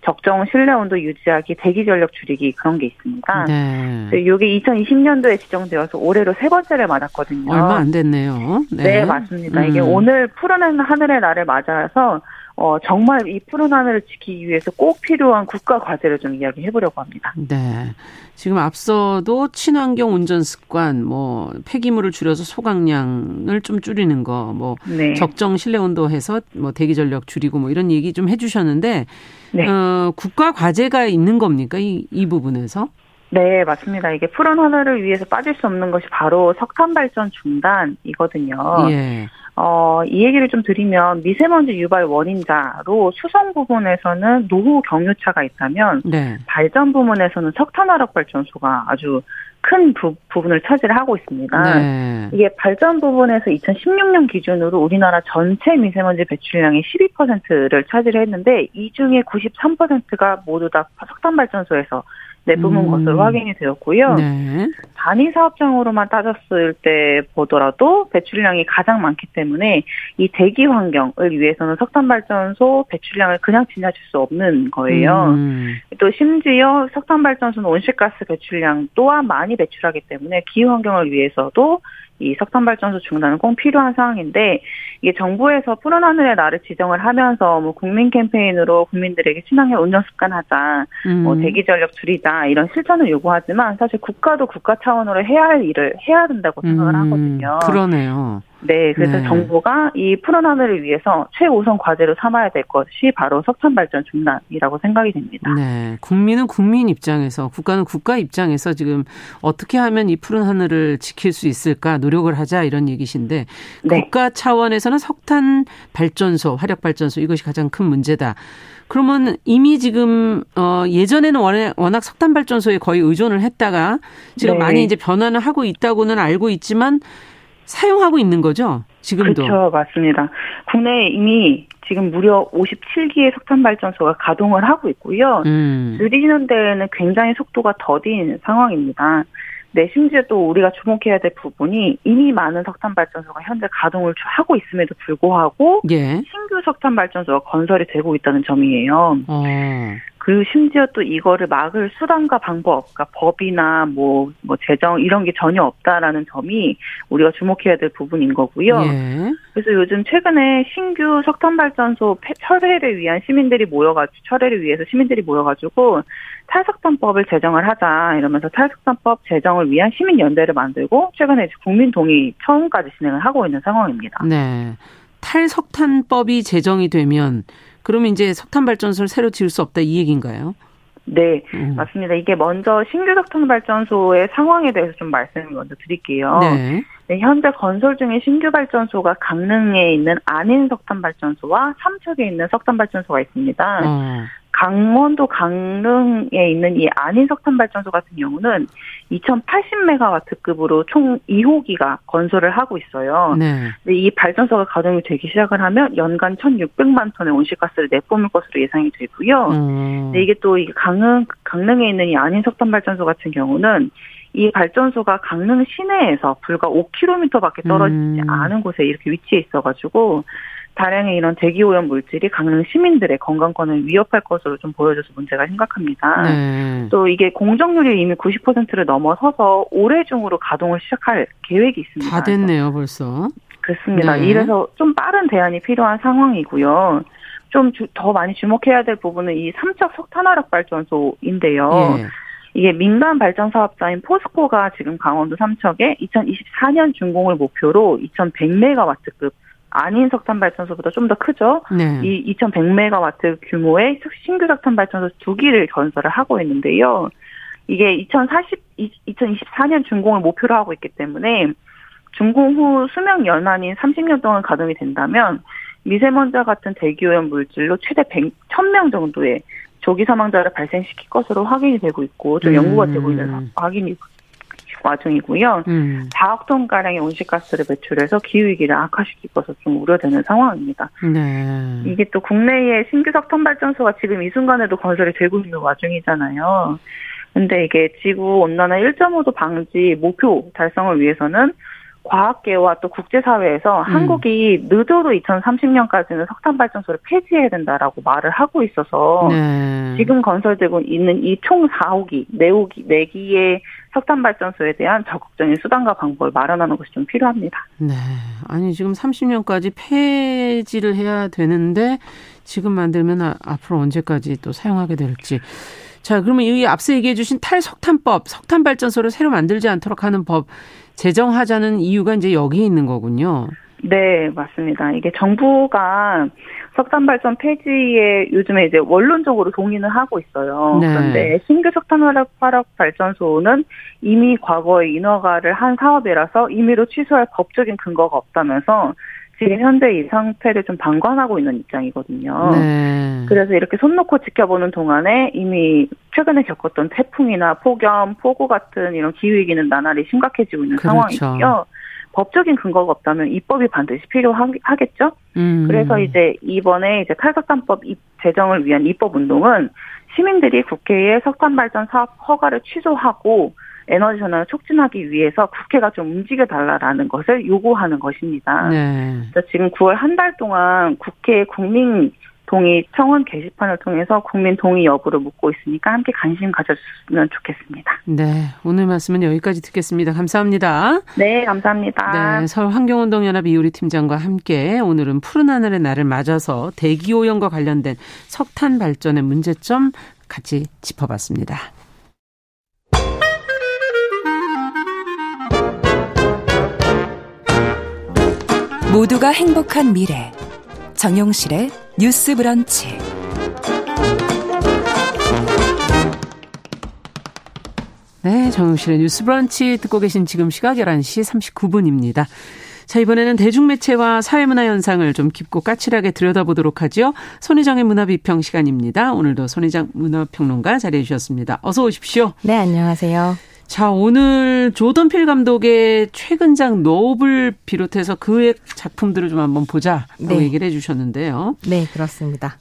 적정 실내 온도 유지하기, 대기 전력 줄이기 그런 게 있습니다. 네. 이게 2020년도에 지정되어서 올해로 3번째를 맞았거든요. 얼마 안 됐네요. 네, 네 맞습니다. 이게 오늘 푸른 하늘의 날을 맞아서 정말 이 푸른 하늘을 지키기 위해서 꼭 필요한 국가 과제를 좀 이야기해보려고 합니다. 네, 지금 앞서도 친환경 운전 습관, 폐기물을 줄여서 소각량을 좀 줄이는 거, 네. 적정 실내 온도해서 대기 전력 줄이고 이런 얘기 좀 해주셨는데 네. 국가 과제가 있는 겁니까 이 부분에서? 네, 맞습니다. 이게 푸른 하늘을 위해서 빠질 수 없는 것이 바로 석탄 발전 중단이거든요. 예. 이 얘기를 좀 드리면 미세먼지 유발 원인자로 수성 부분에서는 노후 경유차가 있다면 네. 발전 부문에서는 석탄화력 발전소가 아주 큰 부분을 차지를 하고 있습니다. 네. 이게 발전 부분에서 2016년 기준으로 우리나라 전체 미세먼지 배출량의 12%를 차지를 했는데 이 중에 93%가 모두 다 석탄 발전소에서 내뿜은 것으로 확인이 되었고요. 네. 단위 사업장으로만 따졌을 때 보더라도 배출량이 가장 많기 때문에 이 대기 환경을 위해서는 석탄발전소 배출량을 그냥 지나칠 수 없는 거예요. 또 심지어 석탄발전소는 온실가스 배출량 또한 많이 배출하기 때문에 기후 환경을 위해서도 이 석탄발전소 중단은 꼭 필요한 상황인데 이게 정부에서 푸른 하늘의 날을 지정을 하면서 국민 캠페인으로 국민들에게 친환경 운전 습관하자, 대기 전력 줄이자 이런 실천을 요구하지만 사실 국가도 국가 차원으로 해야 할 일을 해야 된다고 생각을 하거든요. 그러네요. 네, 그래서 네. 정부가 이 푸른 하늘을 위해서 최우선 과제로 삼아야 될 것이 바로 석탄 발전 중단이라고 생각이 됩니다. 네, 국민은 국민 입장에서, 국가는 국가 입장에서 지금 어떻게 하면 이 푸른 하늘을 지킬 수 있을까 노력을 하자 이런 얘기신데 네. 국가 차원에서는 석탄 발전소, 화력 발전소 이것이 가장 큰 문제다. 그러면 이미 지금 예전에는 워낙 석탄 발전소에 거의 의존을 했다가 지금 네. 많이 이제 변화는 하고 있다고는 알고 있지만. 사용하고 있는 거죠? 지금도. 그렇죠. 맞습니다. 국내에 이미 지금 무려 57기의 석탄발전소가 가동을 하고 있고요. 줄이는 데에는 굉장히 속도가 더딘 상황입니다. 네, 심지어 또 우리가 주목해야 될 부분이 이미 많은 석탄발전소가 현재 가동을 하고 있음에도 불구하고 예. 신규 석탄발전소가 건설이 되고 있다는 점이에요. 그 심지어 또 이거를 막을 수단과 방법, 그러니까 법이나 뭐 재정 이런 게 전혀 없다라는 점이 우리가 주목해야 될 부분인 거고요. 예. 그래서 요즘 최근에 신규 석탄발전소 철회를 위한 시민들이 모여가지고 철회를 위해서 시민들이 모여가지고 탈석탄법을 제정을 하자 이러면서 탈석탄법 제정을 위한 시민연대를 만들고 최근에 국민 동의 처음까지 진행을 하고 있는 상황입니다. 네, 탈석탄법이 제정이 되면. 그러면 이제 석탄발전소를 새로 지을 수 없다 이 얘기인가요? 네, 맞습니다. 이게 먼저 신규 석탄발전소의 상황에 대해서 좀 말씀을 먼저 드릴게요. 네. 네, 현재 건설 중인 신규 발전소가 강릉에 있는 안인석탄발전소와 삼척에 있는 석탄발전소가 있습니다. 강원도 강릉에 있는 이 안인석탄발전소 같은 경우는 2080메가와트급으로 총 2호기가 건설을 하고 있어요. 네. 근데 이 발전소가 가동이 되기 시작을 하면 연간 1,600만 톤의 온실가스를 내뿜을 것으로 예상이 되고요. 근데 이게 또 강릉에 있는 이 안인석탄발전소 같은 경우는 이 발전소가 강릉 시내에서 불과 5km밖에 떨어지지 않은 곳에 이렇게 위치해 있어가지고 다량의 이런 대기오염 물질이 강릉 시민들의 건강권을 위협할 것으로 좀 보여져서 문제가 심각합니다. 네. 또 이게 공정률이 이미 90%를 넘어서서 올해 중으로 가동을 시작할 계획이 있습니다. 다 됐네요, 벌써. 그렇습니다. 네. 이래서 좀 빠른 대안이 필요한 상황이고요. 좀 더 많이 주목해야 될 부분은 이 삼척 석탄화력 발전소인데요. 네. 이게 민간 발전 사업자인 포스코가 지금 강원도 삼척에 2024년 준공을 목표로 2100메가와트급 안인 석탄 발전소보다 좀 더 크죠. 네. 이 2100메가와트 규모의 신규 석탄 발전소 2기를 건설을 하고 있는데요. 이게 2024년 준공을 목표로 하고 있기 때문에 준공 후 수명 연한인 30년 동안 가동이 된다면 미세먼지와 같은 대기오염 물질로 최대 1000명 정도의 조기 사망자를 발생시킬 것으로 확인이 되고 있고 좀 연구가 되고 있는 확인이 와중이고요. 4억 톤가량의 온실가스를 배출해서 기후위기를 악화시킬 것으로 좀 우려되는 상황입니다. 네. 이게 또 국내의 신규 석탄발전소가 지금 이 순간에도 건설이 되고 있는 와중이잖아요. 근데 이게 지구온난화 1.5도 방지 목표 달성을 위해서는 과학계와 또 국제사회에서 한국이 늦어도 2030년까지는 석탄발전소를 폐지해야 된다라고 말을 하고 있어서 네. 지금 건설되고 있는 이 총 4기의 석탄발전소에 대한 적극적인 수단과 방법을 마련하는 것이 좀 필요합니다. 네, 아니 지금 30년까지 폐지를 해야 되는데 지금 만들면 앞으로 언제까지 또 사용하게 될지. 자, 그러면 여기 앞서 얘기해 주신 탈석탄법, 석탄발전소를 새로 만들지 않도록 하는 법 제정하자는 이유가 이제 여기에 있는 거군요. 네, 맞습니다. 이게 정부가 석탄발전 폐지에 요즘에 이제 원론적으로 동의는 하고 있어요. 네. 그런데 신규 석탄화력 발전소는 이미 과거에 인허가를 한 사업이라서 임의로 취소할 법적인 근거가 없다면서 지금 현재 이 상태를 좀 방관하고 있는 입장이거든요. 네. 그래서 이렇게 손 놓고 지켜보는 동안에 이미 최근에 겪었던 태풍이나 폭염, 폭우 같은 이런 기후위기는 나날이 심각해지고 있는 그렇죠. 상황이고요. 법적인 근거가 없다면 입법이 반드시 필요하겠죠. 그래서 이제 이번에 이제 탈석탄법 제정을 위한 입법 운동은 시민들이 국회에 석탄발전 사업 허가를 취소하고 에너지 전환을 촉진하기 위해서 국회가 좀 움직여달라라는 것을 요구하는 것입니다. 네. 그래서 지금 9월 한 달 동안 국회 국민동의 청원 게시판을 통해서 국민동의 여부를 묻고 있으니까 함께 관심 가져주시면 좋겠습니다. 네, 오늘 말씀은 여기까지 듣겠습니다. 감사합니다. 네, 감사합니다. 네, 서울환경운동연합 이유리 팀장과 함께 오늘은 푸른 하늘의 날을 맞아서 대기오염과 관련된 석탄 발전의 문제점 같이 짚어봤습니다. 모두가 행복한 미래 정용실의 뉴스 브런치. 네, 정용실의 뉴스 브런치 듣고 계신 지금 시각 11시 39분입니다. 자, 이번에는 대중매체와 사회문화 현상을 좀 깊고 까칠하게 들여다보도록 하죠. 손희정의 문화비평 시간입니다. 오늘도 손희정 문화평론가 자리해 주셨습니다. 어서 오십시오. 네, 안녕하세요. 자, 오늘 조던 필 감독의 최근작 노업을 비롯해서 그의 작품들을 좀 한번 보자라고 네. 얘기를 해 주셨는데요. 네, 그렇습니다.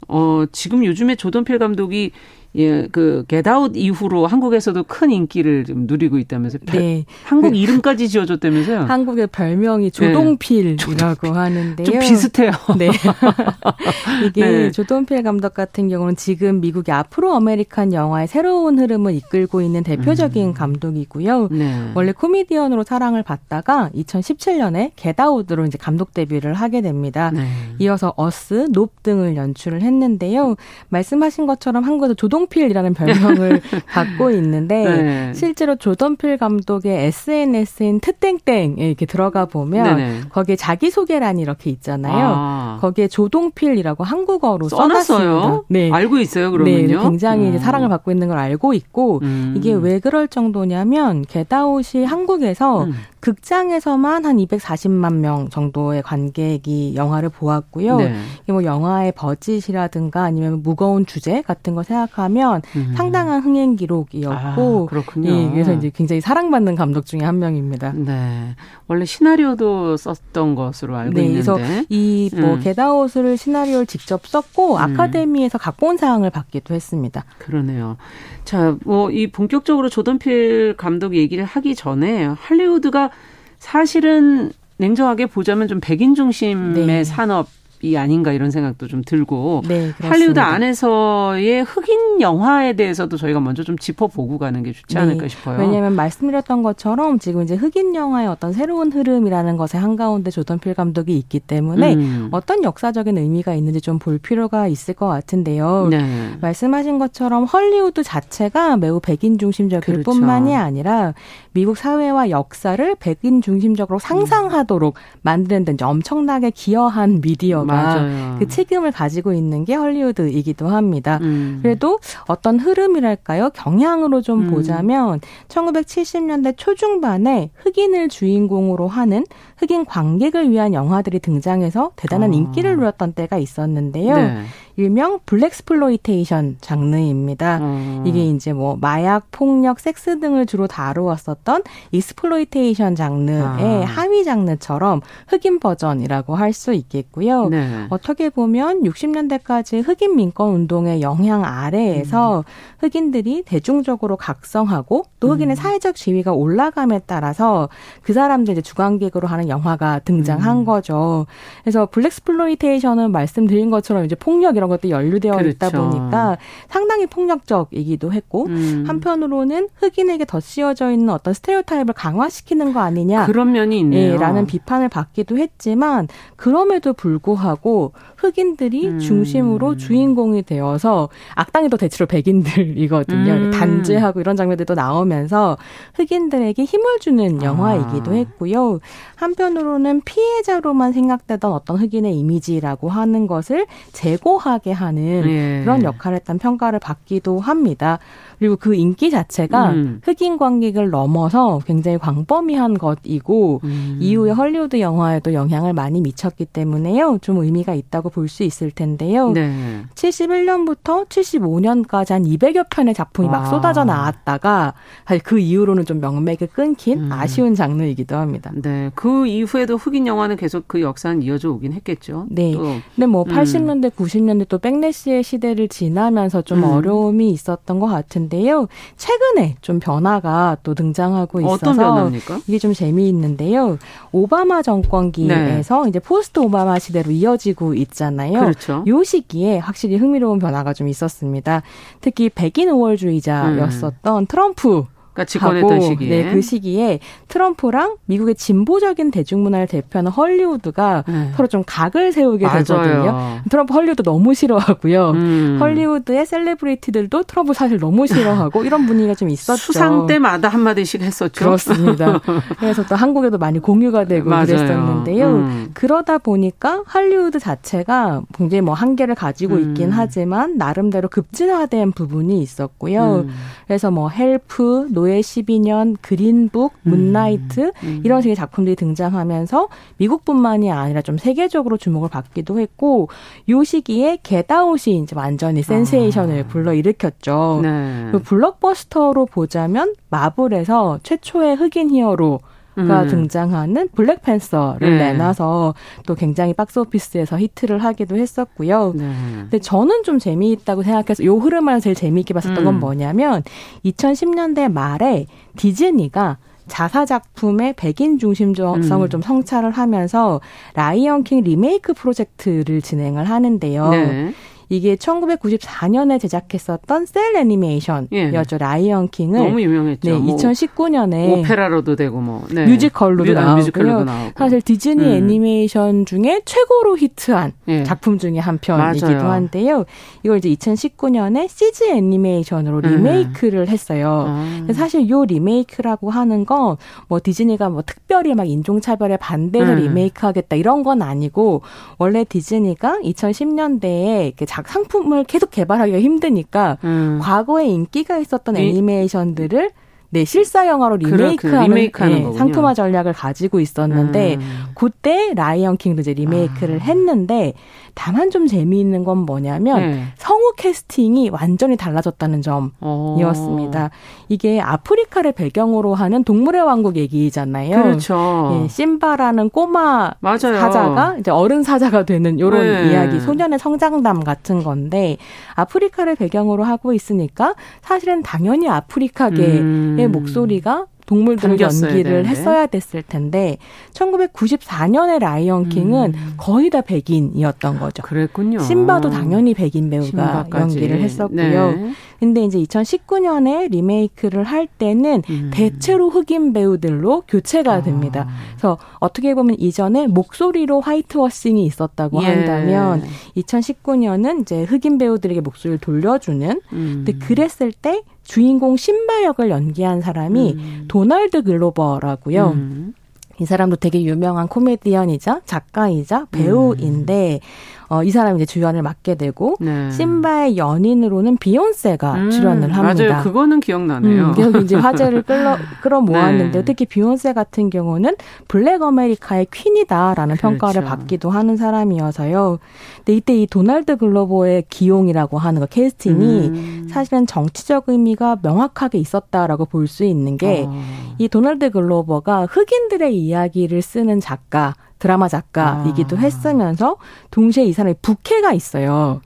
지금 요즘에 조던 필 감독이 예, 그 겟아웃 이후로 한국에서도 큰 인기를 좀 누리고 있다면서요. 네. 한국 이름까지 지어줬다면서요. 한국의 별명이 조동필이라고 하는데요. 좀 비슷해요. 네. 이게 네. 조던필 감독 같은 경우는 지금 미국의 앞으로 아메리칸 영화의 새로운 흐름을 이끌고 있는 대표적인 감독이고요. 네. 원래 코미디언으로 사랑을 받다가 2017년에 겟아웃으로 이제 감독 데뷔를 하게 됩니다. 네. 이어서 어스, Nope 등을 연출을 했는데요. 말씀하신 것처럼 한국에서 조동 필이라는 별명을 갖고 있는데 네. 실제로 조던 필 감독의 SNS인 트땡땡에 이렇게 들어가 보면 네네. 거기에 자기소개란이 이렇게 있잖아요. 아. 거기에 조동필이라고 한국어로 써놨어요. 네. 알고 있어요, 그러면요. 네, 굉장히 이제 사랑을 받고 있는 걸 알고 있고 이게 왜 그럴 정도냐면 겟아웃이 한국에서 극장에서만 한 240만 명 정도의 관객이 영화를 보았고요. 네. 이게 뭐 영화의 버짓이라든가 아니면 무거운 주제 같은 거 생각하면 상당한 흥행 기록이었고, 아, 그렇군요. 예, 그래서 이제 굉장히 사랑받는 감독 중에 한 명입니다. 네, 원래 시나리오도 썼던 것으로 알고 네, 있는데, 그래서 이 뭐 겟아웃을 시나리오를 직접 썼고 아카데미에서 각본상을 받기도 했습니다. 그러네요. 자, 뭐 이 본격적으로 조던 필 감독 얘기를 하기 전에 할리우드가 사실은 냉정하게 보자면 좀 백인 중심의 네. 산업이 아닌가 이런 생각도 좀 들고 네, 할리우드 안에서의 흑인 영화에 대해서도 저희가 먼저 좀 짚어보고 가는 게 좋지 않을까 네. 싶어요. 왜냐하면 말씀드렸던 것처럼 지금 이제 흑인 영화의 어떤 새로운 흐름이라는 것의 한가운데 조던 필 감독이 있기 때문에 어떤 역사적인 의미가 있는지 좀 볼 필요가 있을 것 같은데요. 네. 말씀하신 것처럼 할리우드 자체가 매우 백인 중심적일 그렇죠. 뿐만이 아니라 미국 사회와 역사를 백인 중심적으로 상상하도록 만드는 데 엄청나게 기여한 미디어가 맞아요. 그 책임을 가지고 있는 게 할리우드이기도 합니다. 그래도 어떤 흐름이랄까요? 경향으로 좀 보자면 1970년대 초중반에 흑인을 주인공으로 하는 흑인 관객을 위한 영화들이 등장해서 대단한 인기를 누렸던 때가 있었는데요. 네. 일명 블랙스플로이테이션 장르입니다. 이게 이제 뭐 마약, 폭력, 섹스 등을 주로 다루었었던 익스플로이테이션 장르의 하위 장르처럼 흑인 버전이라고 할 수 있겠고요. 네. 어떻게 보면 60년대까지 흑인 민권 운동의 영향 아래에서 흑인들이 대중적으로 각성하고 또 흑인의 사회적 지위가 올라감에 따라서 그 사람들 이제 주관객으로 하는 영화가 등장한 거죠. 그래서 블랙스플로이테이션은 말씀드린 것처럼 이제 폭력 이런 것도 연루되어 그렇죠. 있다 보니까 상당히 폭력적이기도 했고 한편으로는 흑인에게 덧씌워져 있는 어떤 스테레오타입을 강화시키는 거 아니냐 그런 면이 있네요. 예, 라는 비판을 받기도 했지만 그럼에도 불구하고 흑인들이 중심으로 주인공이 되어서 악당에도 대체로 백인들이거든요. 단죄하고 이런 장면들도 나오면서 흑인들에게 힘을 주는 영화이기도 했고요. 한편으로는 피해자로만 생각되던 어떤 흑인의 이미지라고 하는 것을 제고하게 하는 예. 그런 역할을 했던 평가를 받기도 합니다. 그리고 그 인기 자체가 흑인 관객을 넘어서 굉장히 광범위한 것이고 이후에 할리우드 영화에도 영향을 많이 미쳤기 때문에요. 좀 의미가 있다고 볼 수 있을 텐데요. 네. 71년부터 75년까지 한 200여 편의 작품이 막 쏟아져 나왔다가 사실 그 이후로는 좀 명맥이 끊긴 아쉬운 장르이기도 합니다. 네, 그 이후에도 흑인 영화는 계속 그 역사는 이어져 오긴 했겠죠. 네. 또. 근데 뭐 80년대, 90년대 또 백래시의 시대를 지나면서 좀 어려움이 있었던 것 같은데요. 최근에 좀 변화가 또 등장하고 있어서 어떤 변화입니까? 이게 좀 재미있는데요. 오바마 정권기에서 네. 이제 포스트 오바마 시대로 이어지고 있잖아요. 그렇죠. 이 시기에 확실히 흥미로운 변화가 좀 있었습니다. 특히 백인 우월주의자였었던 트럼프 그러니까 집권했던 시기에. 네, 그 시기에 트럼프랑 미국의 진보적인 대중문화를 대표하는 할리우드가 서로 좀 각을 세우게 맞아요. 되거든요. 트럼프 할리우드 너무 싫어하고요. 할리우드의 셀레브리티들도 트럼프 사실 너무 싫어하고 이런 분위기가 좀 있었죠. 수상 때마다 한마디씩 했었죠. 그렇습니다. 그래서 또 한국에도 많이 공유가 되고 맞아요. 그랬었는데요. 그러다 보니까 할리우드 자체가 굉장히 뭐 한계를 가지고 있긴 하지만 나름대로 급진화된 부분이 있었고요. 그래서 뭐 헬프, 노예 12년, 그린북, 문나이트 이런 식의 작품들이 등장하면서 미국뿐만이 아니라 좀 세계적으로 주목을 받기도 했고 이 시기에 겟아웃이 이제 완전히 센세이션을 불러일으켰죠. 네. 블록버스터로 보자면 마블에서 최초의 흑인 히어로 등장하는 블랙팬서를 내놔서 또 굉장히 박스오피스에서 히트를 하기도 했었고요. 네. 근데 저는 좀 재미있다고 생각해서 요 흐름을 제일 재미있게 봤었던 건 뭐냐면 2010년대 말에 디즈니가 자사 작품의 백인 중심성을 좀 성찰을 하면서 라이언 킹 리메이크 프로젝트를 진행을 하는데요. 네. 이게 1994년에 제작했었던 셀 애니메이션이었죠. 예. 라이언 킹을 너무 유명했죠. 네, 2019년에 뭐 오페라로도 되고 뭐 네. 뮤지컬로도 나오고요. 사실 디즈니 애니메이션 중에 최고로 히트한 작품 중에 한 편이기도 한데요. 이걸 이제 2019년에 CG 애니메이션으로 리메이크를 했어요. 사실 이 리메이크라고 하는 건 뭐 디즈니가 뭐 특별히 막 인종차별에 반대해서 리메이크하겠다 이런 건 아니고 원래 디즈니가 2010년대에 이렇게 상품을 계속 개발하기가 힘드니까 과거에 인기가 있었던 애니메이션들을 네, 실사 영화로 리메이크하는 상품화 전략을 가지고 있었는데 그때 라이언 킹도 이제 리메이크를 했는데 다만 좀 재미있는 건 뭐냐면 성우 캐스팅이 완전히 달라졌다는 점이었습니다. 이게 아프리카를 배경으로 하는 동물의 왕국 얘기잖아요. 그렇죠. 예, 심바라는 꼬마 사자가 이제 어른 사자가 되는 이런 이야기, 소년의 성장담 같은 건데 아프리카를 배경으로 하고 있으니까 사실은 당연히 아프리카계의 목소리가 동물들을 연기를 했어야 됐을 텐데 1994년의 라이언 킹은 거의 다 백인이었던 거죠. 그랬군요. 심바도 당연히 백인 배우가 심바까지. 연기를 했었고요. 네. 근데 이제 2019년에 리메이크를 할 때는 대체로 흑인 배우들로 교체가 됩니다. 그래서 어떻게 보면 이전에 목소리로 화이트워싱이 있었다고 한다면 2019년은 이제 흑인 배우들에게 목소리를 돌려주는 근데 그랬을 때 주인공 심바 역을 연기한 사람이 도널드 글로버라고요. 이 사람도 되게 유명한 코미디언이자 작가이자 배우인데 이 사람이 이제 주연을 맡게 되고 심바의 연인으로는 비욘세가 출연을 합니다. 맞아요. 그거는 기억나네요. 그래서 이제 화제를 끌어모았는데 특히 비욘세 같은 경우는 블랙 아메리카의 퀸이다라는 평가를 받기도 하는 사람이어서요. 근데 이때 이 도널드 글로버의 기용이라고 하는 거 캐스팅이 사실은 정치적 의미가 명확하게 있었다라고 볼 수 있는 게 이 도널드 글로버가 흑인들의 이야기를 쓰는 작가 드라마 작가이기도 했으면서 동시에 이 사람이 부캐가 있어요.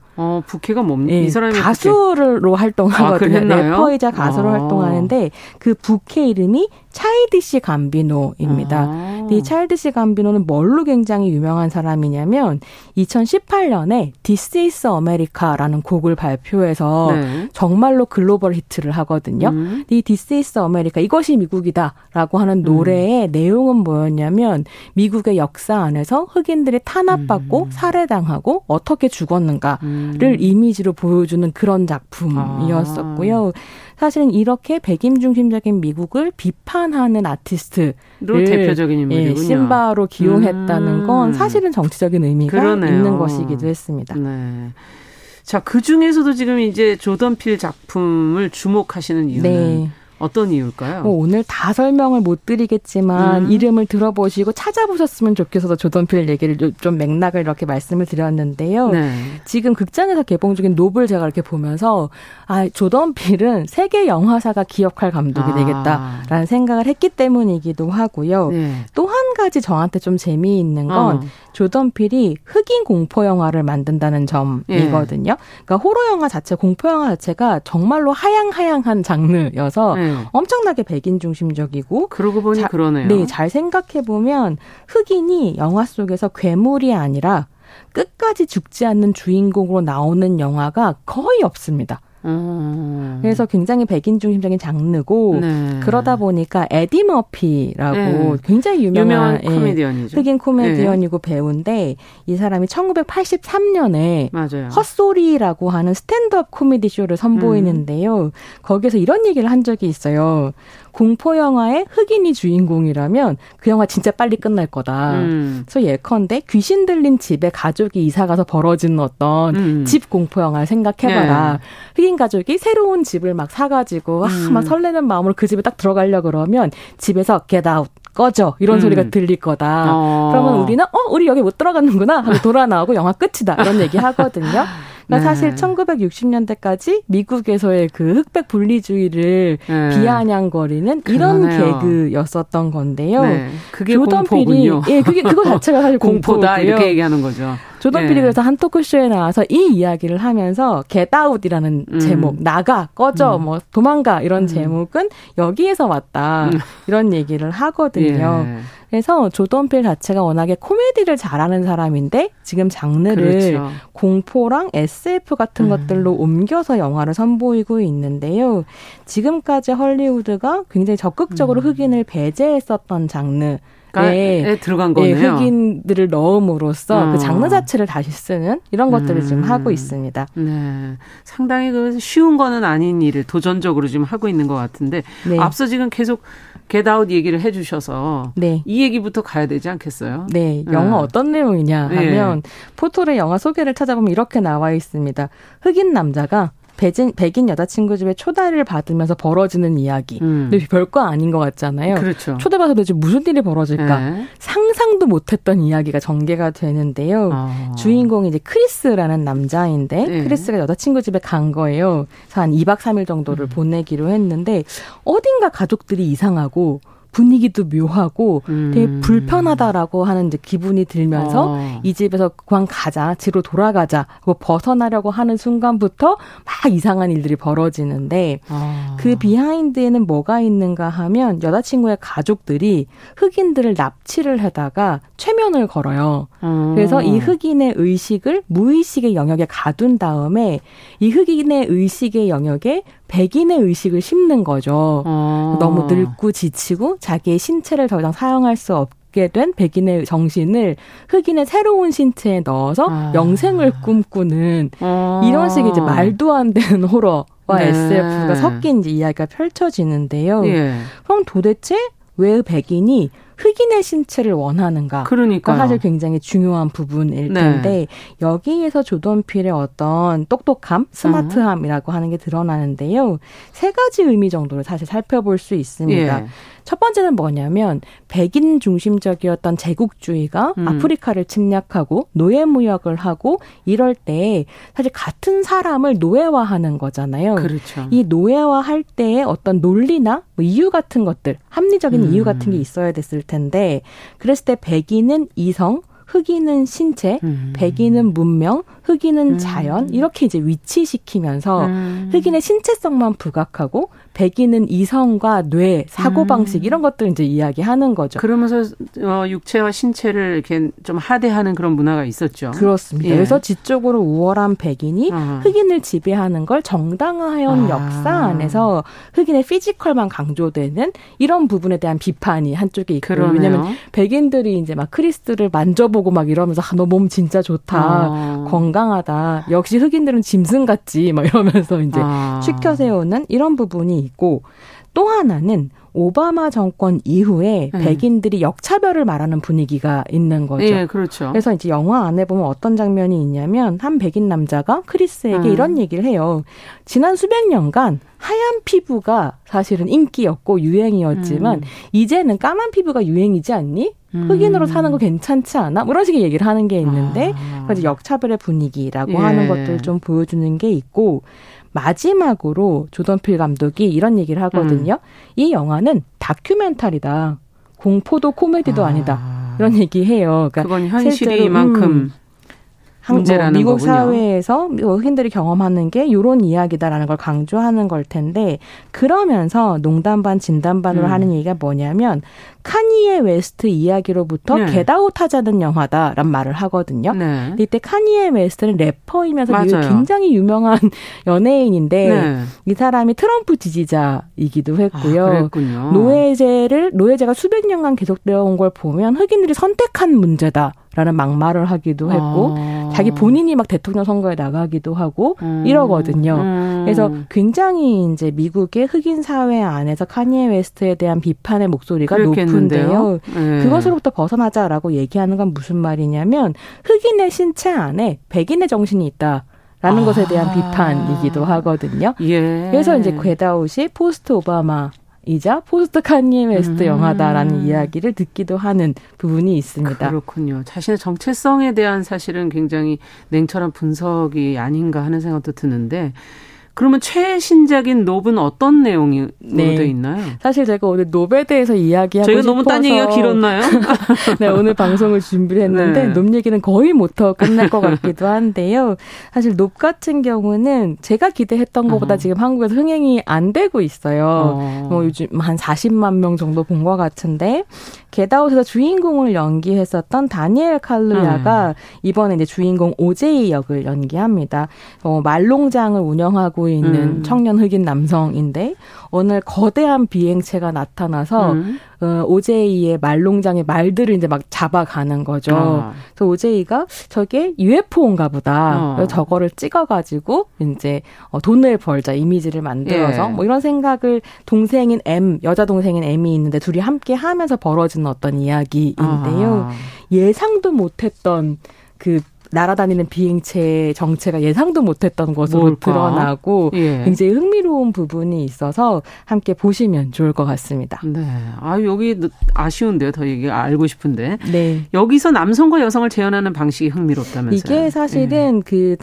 부캐가 뭡니까? 예, 이 사람이 가수로 부캐. 활동하거든요. 래퍼이자 가수로 활동하는데 그 부캐 이름이 차일디시 감비노입니다. 근데 이 차일디시 감비노는 뭘로 굉장히 유명한 사람이냐면 2018년에 This Is America라는 곡을 발표해서 정말로 글로벌 히트를 하거든요. 이 This Is America 이것이 미국이다라고 하는 노래의 내용은 뭐였냐면 미국의 역사 안에서 흑인들이 탄압받고 살해당하고 어떻게 죽었는가를 이미지로 보여주는 그런 작품이었었고요. 사실은 이렇게 백인 중심적인 미국을 비판하는 아티스트를 대표적인 인물이군요. 예, 심바로 기용했다는 건 사실은 정치적인 의미가 있는 것이기도 했습니다. 네. 자, 그 중에서도 지금 이제 조던 필 작품을 주목하시는 이유는 어떤 이유일까요? 오늘 다 설명을 못 드리겠지만 이름을 들어보시고 찾아보셨으면 좋겠어서 조던 필 얘기를 좀 맥락을 이렇게 말씀을 드렸는데요. 지금 극장에서 개봉 중인 노블 제가 이렇게 보면서 조던 필은 세계 영화사가 기억할 감독이 되겠다라는 생각을 했기 때문이기도 하고요. 또 한 가지 저한테 좀 재미있는 건 조던 필이 흑인 공포 영화를 만든다는 점이거든요. 그러니까 호러 영화 자체, 공포 영화 자체가 정말로 하향하향한 장르여서 엄청나게 백인 중심적이고 그러고 보니 그러네요. 네, 잘 생각해 보면 흑인이 영화 속에서 괴물이 아니라 끝까지 죽지 않는 주인공으로 나오는 영화가 거의 없습니다. 그래서 굉장히 백인 중심적인 장르고 그러다 보니까 에디 머피라고 굉장히 유명한 코미디언이죠. 흑인 코미디언이고 배우인데 이 사람이 1983년에 헛소리라고 하는 스탠드업 코미디 쇼를 선보이는데요. 거기에서 이런 얘기를 한 적이 있어요. 공포 영화의 흑인이 주인공이라면 그 영화 진짜 빨리 끝날 거다. 그래서 예컨대 귀신 들린 집에 가족이 이사가서 벌어지는 어떤 집 공포 영화를 생각해봐라. 흑인 가족이 새로운 집을 막 사가지고 막 설레는 마음으로 그 집에 딱 들어가려고 그러면 집에서 Get Out. 꺼져 이런 소리가 들릴 거다. 그러면 우리는 우리 여기 못 들어가는구나 하고 돌아 나오고 영화 끝이다 이런 얘기 하거든요. 그러니까 네. 사실 1960년대까지 미국에서의 그 흑백 분리주의를 네. 비아냥거리는 이런 그러네요. 개그였었던 건데요. 네. 그게 조던 공포군요. 필이, 예, 그게 그거 자체가 사실 공포다 이렇게 얘기하는 거죠. 조던 필이 그래서 한 토크쇼에 나와서 이 이야기를 하면서 Get Out이라는 제목, 나가, 꺼져, 뭐 도망가 이런 제목은 여기에서 왔다 이런 얘기를 하거든요. 예. 그래서 조던 필 자체가 워낙에 코미디를 잘하는 사람인데 지금 장르를 그렇죠. 공포랑 SF 같은 것들로 옮겨서 영화를 선보이고 있는데요. 지금까지 헐리우드가 굉장히 적극적으로 흑인을 배제했었던 장르 에 들어간 거네요. 네, 흑인들을 넣음으로써 그 장르 자체를 다시 쓰는 이런 것들을 지금 하고 있습니다. 네, 상당히 그 쉬운 거는 아닌 일을 도전적으로 지금 하고 있는 것 같은데 네. 앞서 지금 계속 겟아웃 얘기를 해주셔서 네. 이 얘기부터 가야 되지 않겠어요? 네, 영화 어떤 내용이냐 하면 네. 포털의 영화 소개를 찾아보면 이렇게 나와 있습니다. 흑인 남자가 백인 여자친구 집에 초대를 받으면서 벌어지는 이야기. 근데 별거 아닌 것 같잖아요. 그렇죠. 초대받아서 도대체 무슨 일이 벌어질까? 네. 상상도 못했던 이야기가 전개가 되는데요. 주인공이 이제 크리스라는 남자인데 네. 크리스가 여자친구 집에 간 거예요. 그래서 한 2박 3일 정도를 보내기로 했는데 어딘가 가족들이 이상하고 분위기도 묘하고 되게 불편하다라고 하는 이제 기분이 들면서 이 집에서 그만 가자, 집으로 돌아가자 하고 벗어나려고 하는 순간부터 막 이상한 일들이 벌어지는데 그 비하인드에는 뭐가 있는가 하면 여자친구의 가족들이 흑인들을 납치를 하다가 최면을 걸어요. 그래서 이 흑인의 의식을 무의식의 영역에 가둔 다음에 이 흑인의 의식의 영역에 백인의 의식을 심는 거죠. 너무 늙고 지치고 자기의 신체를 더 이상 사용할 수 없게 된 백인의 정신을 흑인의 새로운 신체에 넣어서 영생을 꿈꾸는 이런 식의 이제 말도 안 되는 호러와 네. SF가 섞인 이제 이야기가 펼쳐지는데요. 예. 그럼 도대체 왜 백인이 흑인의 신체를 원하는가? 그러니까 사실 굉장히 중요한 부분일 텐데 네. 여기에서 조던 필의 어떤 똑똑함, 스마트함이라고 하는 게 드러나는데요. 세 가지 의미 정도를 사실 살펴볼 수 있습니다. 예. 첫 번째는 뭐냐면 백인 중심적이었던 제국주의가 아프리카를 침략하고 노예 무역을 하고 이럴 때 사실 같은 사람을 노예화하는 거잖아요. 그렇죠. 이 노예화할 때의 어떤 논리나 뭐 이유 같은 것들, 합리적인 이유 같은 게 있어야 됐을 텐데 그랬을 때 백인은 이성, 흑인은 신체, 백인은 문명, 흑인은 자연 이렇게 이제 위치시키면서 흑인의 신체성만 부각하고 백인은 이성과 뇌, 사고방식 이런 것들 이제 이야기하는 거죠. 그러면서 육체와 신체를 이렇게 좀 하대하는 그런 문화가 있었죠. 그렇습니다. 예. 그래서 지적으로 우월한 백인이 흑인을 지배하는 걸 정당화해온 역사 안에서 흑인의 피지컬만 강조되는 이런 부분에 대한 비판이 한쪽에 있고 그러네요. 왜냐하면 백인들이 이제 막 크리스를 만져보고 막 이러면서 너 몸 진짜 좋다. 건강하다. 역시 흑인들은 짐승 같지. 막 이러면서 이제 치켜세우는 이런 부분이 있고 또 하나는 오바마 정권 이후에 백인들이 역차별을 말하는 분위기가 있는 거죠. 예, 그렇죠. 그래서 이제 영화 안에 보면 어떤 장면이 있냐면 한 백인 남자가 크리스에게 이런 얘기를 해요. 지난 수백 년간 하얀 피부가 사실은 인기였고 유행이었지만 이제는 까만 피부가 유행이지 않니? 흑인으로 사는 거 괜찮지 않아? 뭐 이런 식의 얘기를 하는 게 있는데 이제 역차별의 분위기라고 예. 하는 것들 좀 보여주는 게 있고 마지막으로 조던 필 감독이 이런 얘기를 하거든요. 이 영화는 다큐멘터리다. 공포도 코미디도 아니다. 이런 얘기해요. 그러니까 그건 현실이 이만큼 문제라는 미국 거군요. 사회에서 흑인들이 경험하는 게 이런 이야기다라는 걸 강조하는 걸 텐데 그러면서 농담 반 진담 반으로 하는 얘기가 뭐냐면 카니예 웨스트 이야기로부터 겟아웃 하자는 영화다란 말을 하거든요. 네. 근데 이때 카니예 웨스트는 래퍼이면서 굉장히 유명한 연예인인데 네. 이 사람이 트럼프 지지자이기도 했고요. 아, 노예제가 수백 년간 계속되어 온 걸 보면 흑인들이 선택한 문제다. 라는 막말을 하기도 했고 자기 본인이 막 대통령 선거에 나가기도 하고 이러거든요. 그래서 굉장히 이제 미국의 흑인 사회 안에서 카니예 웨스트에 대한 비판의 목소리가 높은데요. 그것으로부터 벗어나자라고 얘기하는 건 무슨 말이냐면 흑인의 신체 안에 백인의 정신이 있다. 라는 것에 대한 비판이기도 하거든요. 예. 그래서 이제 겟아웃이 포스트 오바마 이자 포스트 카니예 웨스트 영화다라는 이야기를 듣기도 하는 부분이 있습니다. 그렇군요. 자신의 정체성에 대한 사실은 굉장히 냉철한 분석이 아닌가 하는 생각도 드는데 그러면 최신작인 노브는 어떤 내용으로 되어 있나요? 사실 제가 오늘 노브에 대해서 이야기하고 저희가 싶어서. 저희가 너무 딴 얘기가 길었나요? 네, 오늘 방송을 준비를 했는데 네. 노브 얘기는 거의 못하고 끝날 것 같기도 한데요. 사실 노브 같은 경우는 제가 기대했던 것보다 지금 한국에서 흥행이 안 되고 있어요. 뭐 요즘 한 40만 명 정도 본 것 같은데 겟아웃에서 주인공을 연기했었던 다니엘 칼루야가 이번에 이제 주인공 오제이 역을 연기합니다. 말농장을 운영하고 있는 청년 흑인 남성인데 어느 날 거대한 비행체가 나타나서 오제이의 말농장의 말들을 이제 막 잡아가는 거죠. 그래서 오제이가 저게 UFO인가 보다. 그래서 저거를 찍어가지고 이제 돈을 벌자 이미지를 만들어서 예. 뭐 이런 생각을 동생인 M, 여자 동생인 M이 있는데 둘이 함께 하면서 벌어지는 어떤 이야기인데요. 예상도 못했던 그 날아다니는 비행체의 정체가 예상도 못했던 것으로 뭘까? 드러나고 예. 굉장히 흥미로운 부분이 있어서 함께 보시면 좋을 것 같습니다. 네, 아 여기 아쉬운데요. 더 얘기 알고 싶은데 네. 여기서 남성과 여성을 재현하는 방식이 흥미롭다면서요? 이게 사실은 예.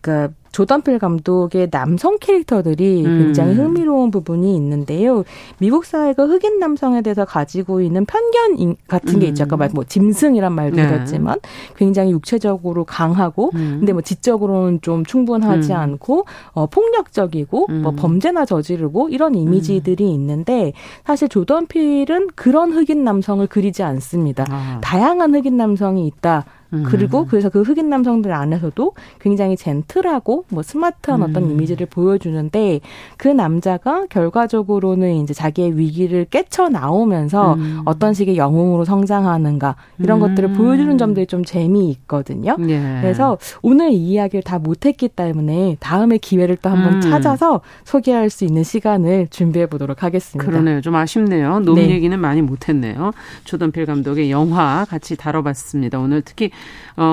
그러니까 조던 필 감독의 남성 캐릭터들이 굉장히 흥미로운 부분이 있는데요. 미국 사회가 흑인 남성에 대해서 가지고 있는 편견 같은 게 있죠. 아까 뭐 짐승이란 말도 들었지만 굉장히 육체적으로 강하고 근데 뭐 지적으로는 좀 충분하지 않고 폭력적이고 뭐 범죄나 저지르고 이런 이미지들이 있는데 사실 조던 필은 그런 흑인 남성을 그리지 않습니다. 다양한 흑인 남성이 있다. 그리고 그래서 그 흑인 남성들 안에서도 굉장히 젠틀하고 뭐 스마트한 어떤 이미지를 보여주는데 그 남자가 결과적으로는 이제 자기의 위기를 깨쳐 나오면서 어떤 식의 영웅으로 성장하는가 이런 것들을 보여주는 점들이 좀 재미있거든요. 예. 그래서 오늘 이 이야기를 다 못했기 때문에 다음에 기회를 또 한번 찾아서 소개할 수 있는 시간을 준비해 보도록 하겠습니다. 그러네요. 좀 아쉽네요. 노브 네. 얘기는 많이 못했네요. 조던 필 감독의 영화 같이 다뤄봤습니다. 오늘 특히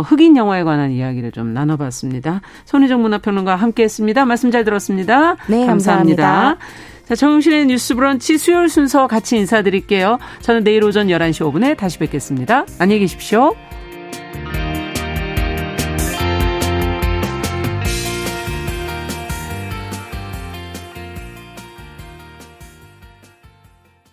흑인 영화에 관한 이야기를 좀 나눠봤습니다. 손희정 문화평론가와 함께했습니다. 말씀 잘 들었습니다. 네, 감사합니다. 자, 정용실의 뉴스브런치 수요일 순서 같이 인사드릴게요. 저는 내일 오전 11시 5분에 다시 뵙겠습니다. 안녕히 계십시오.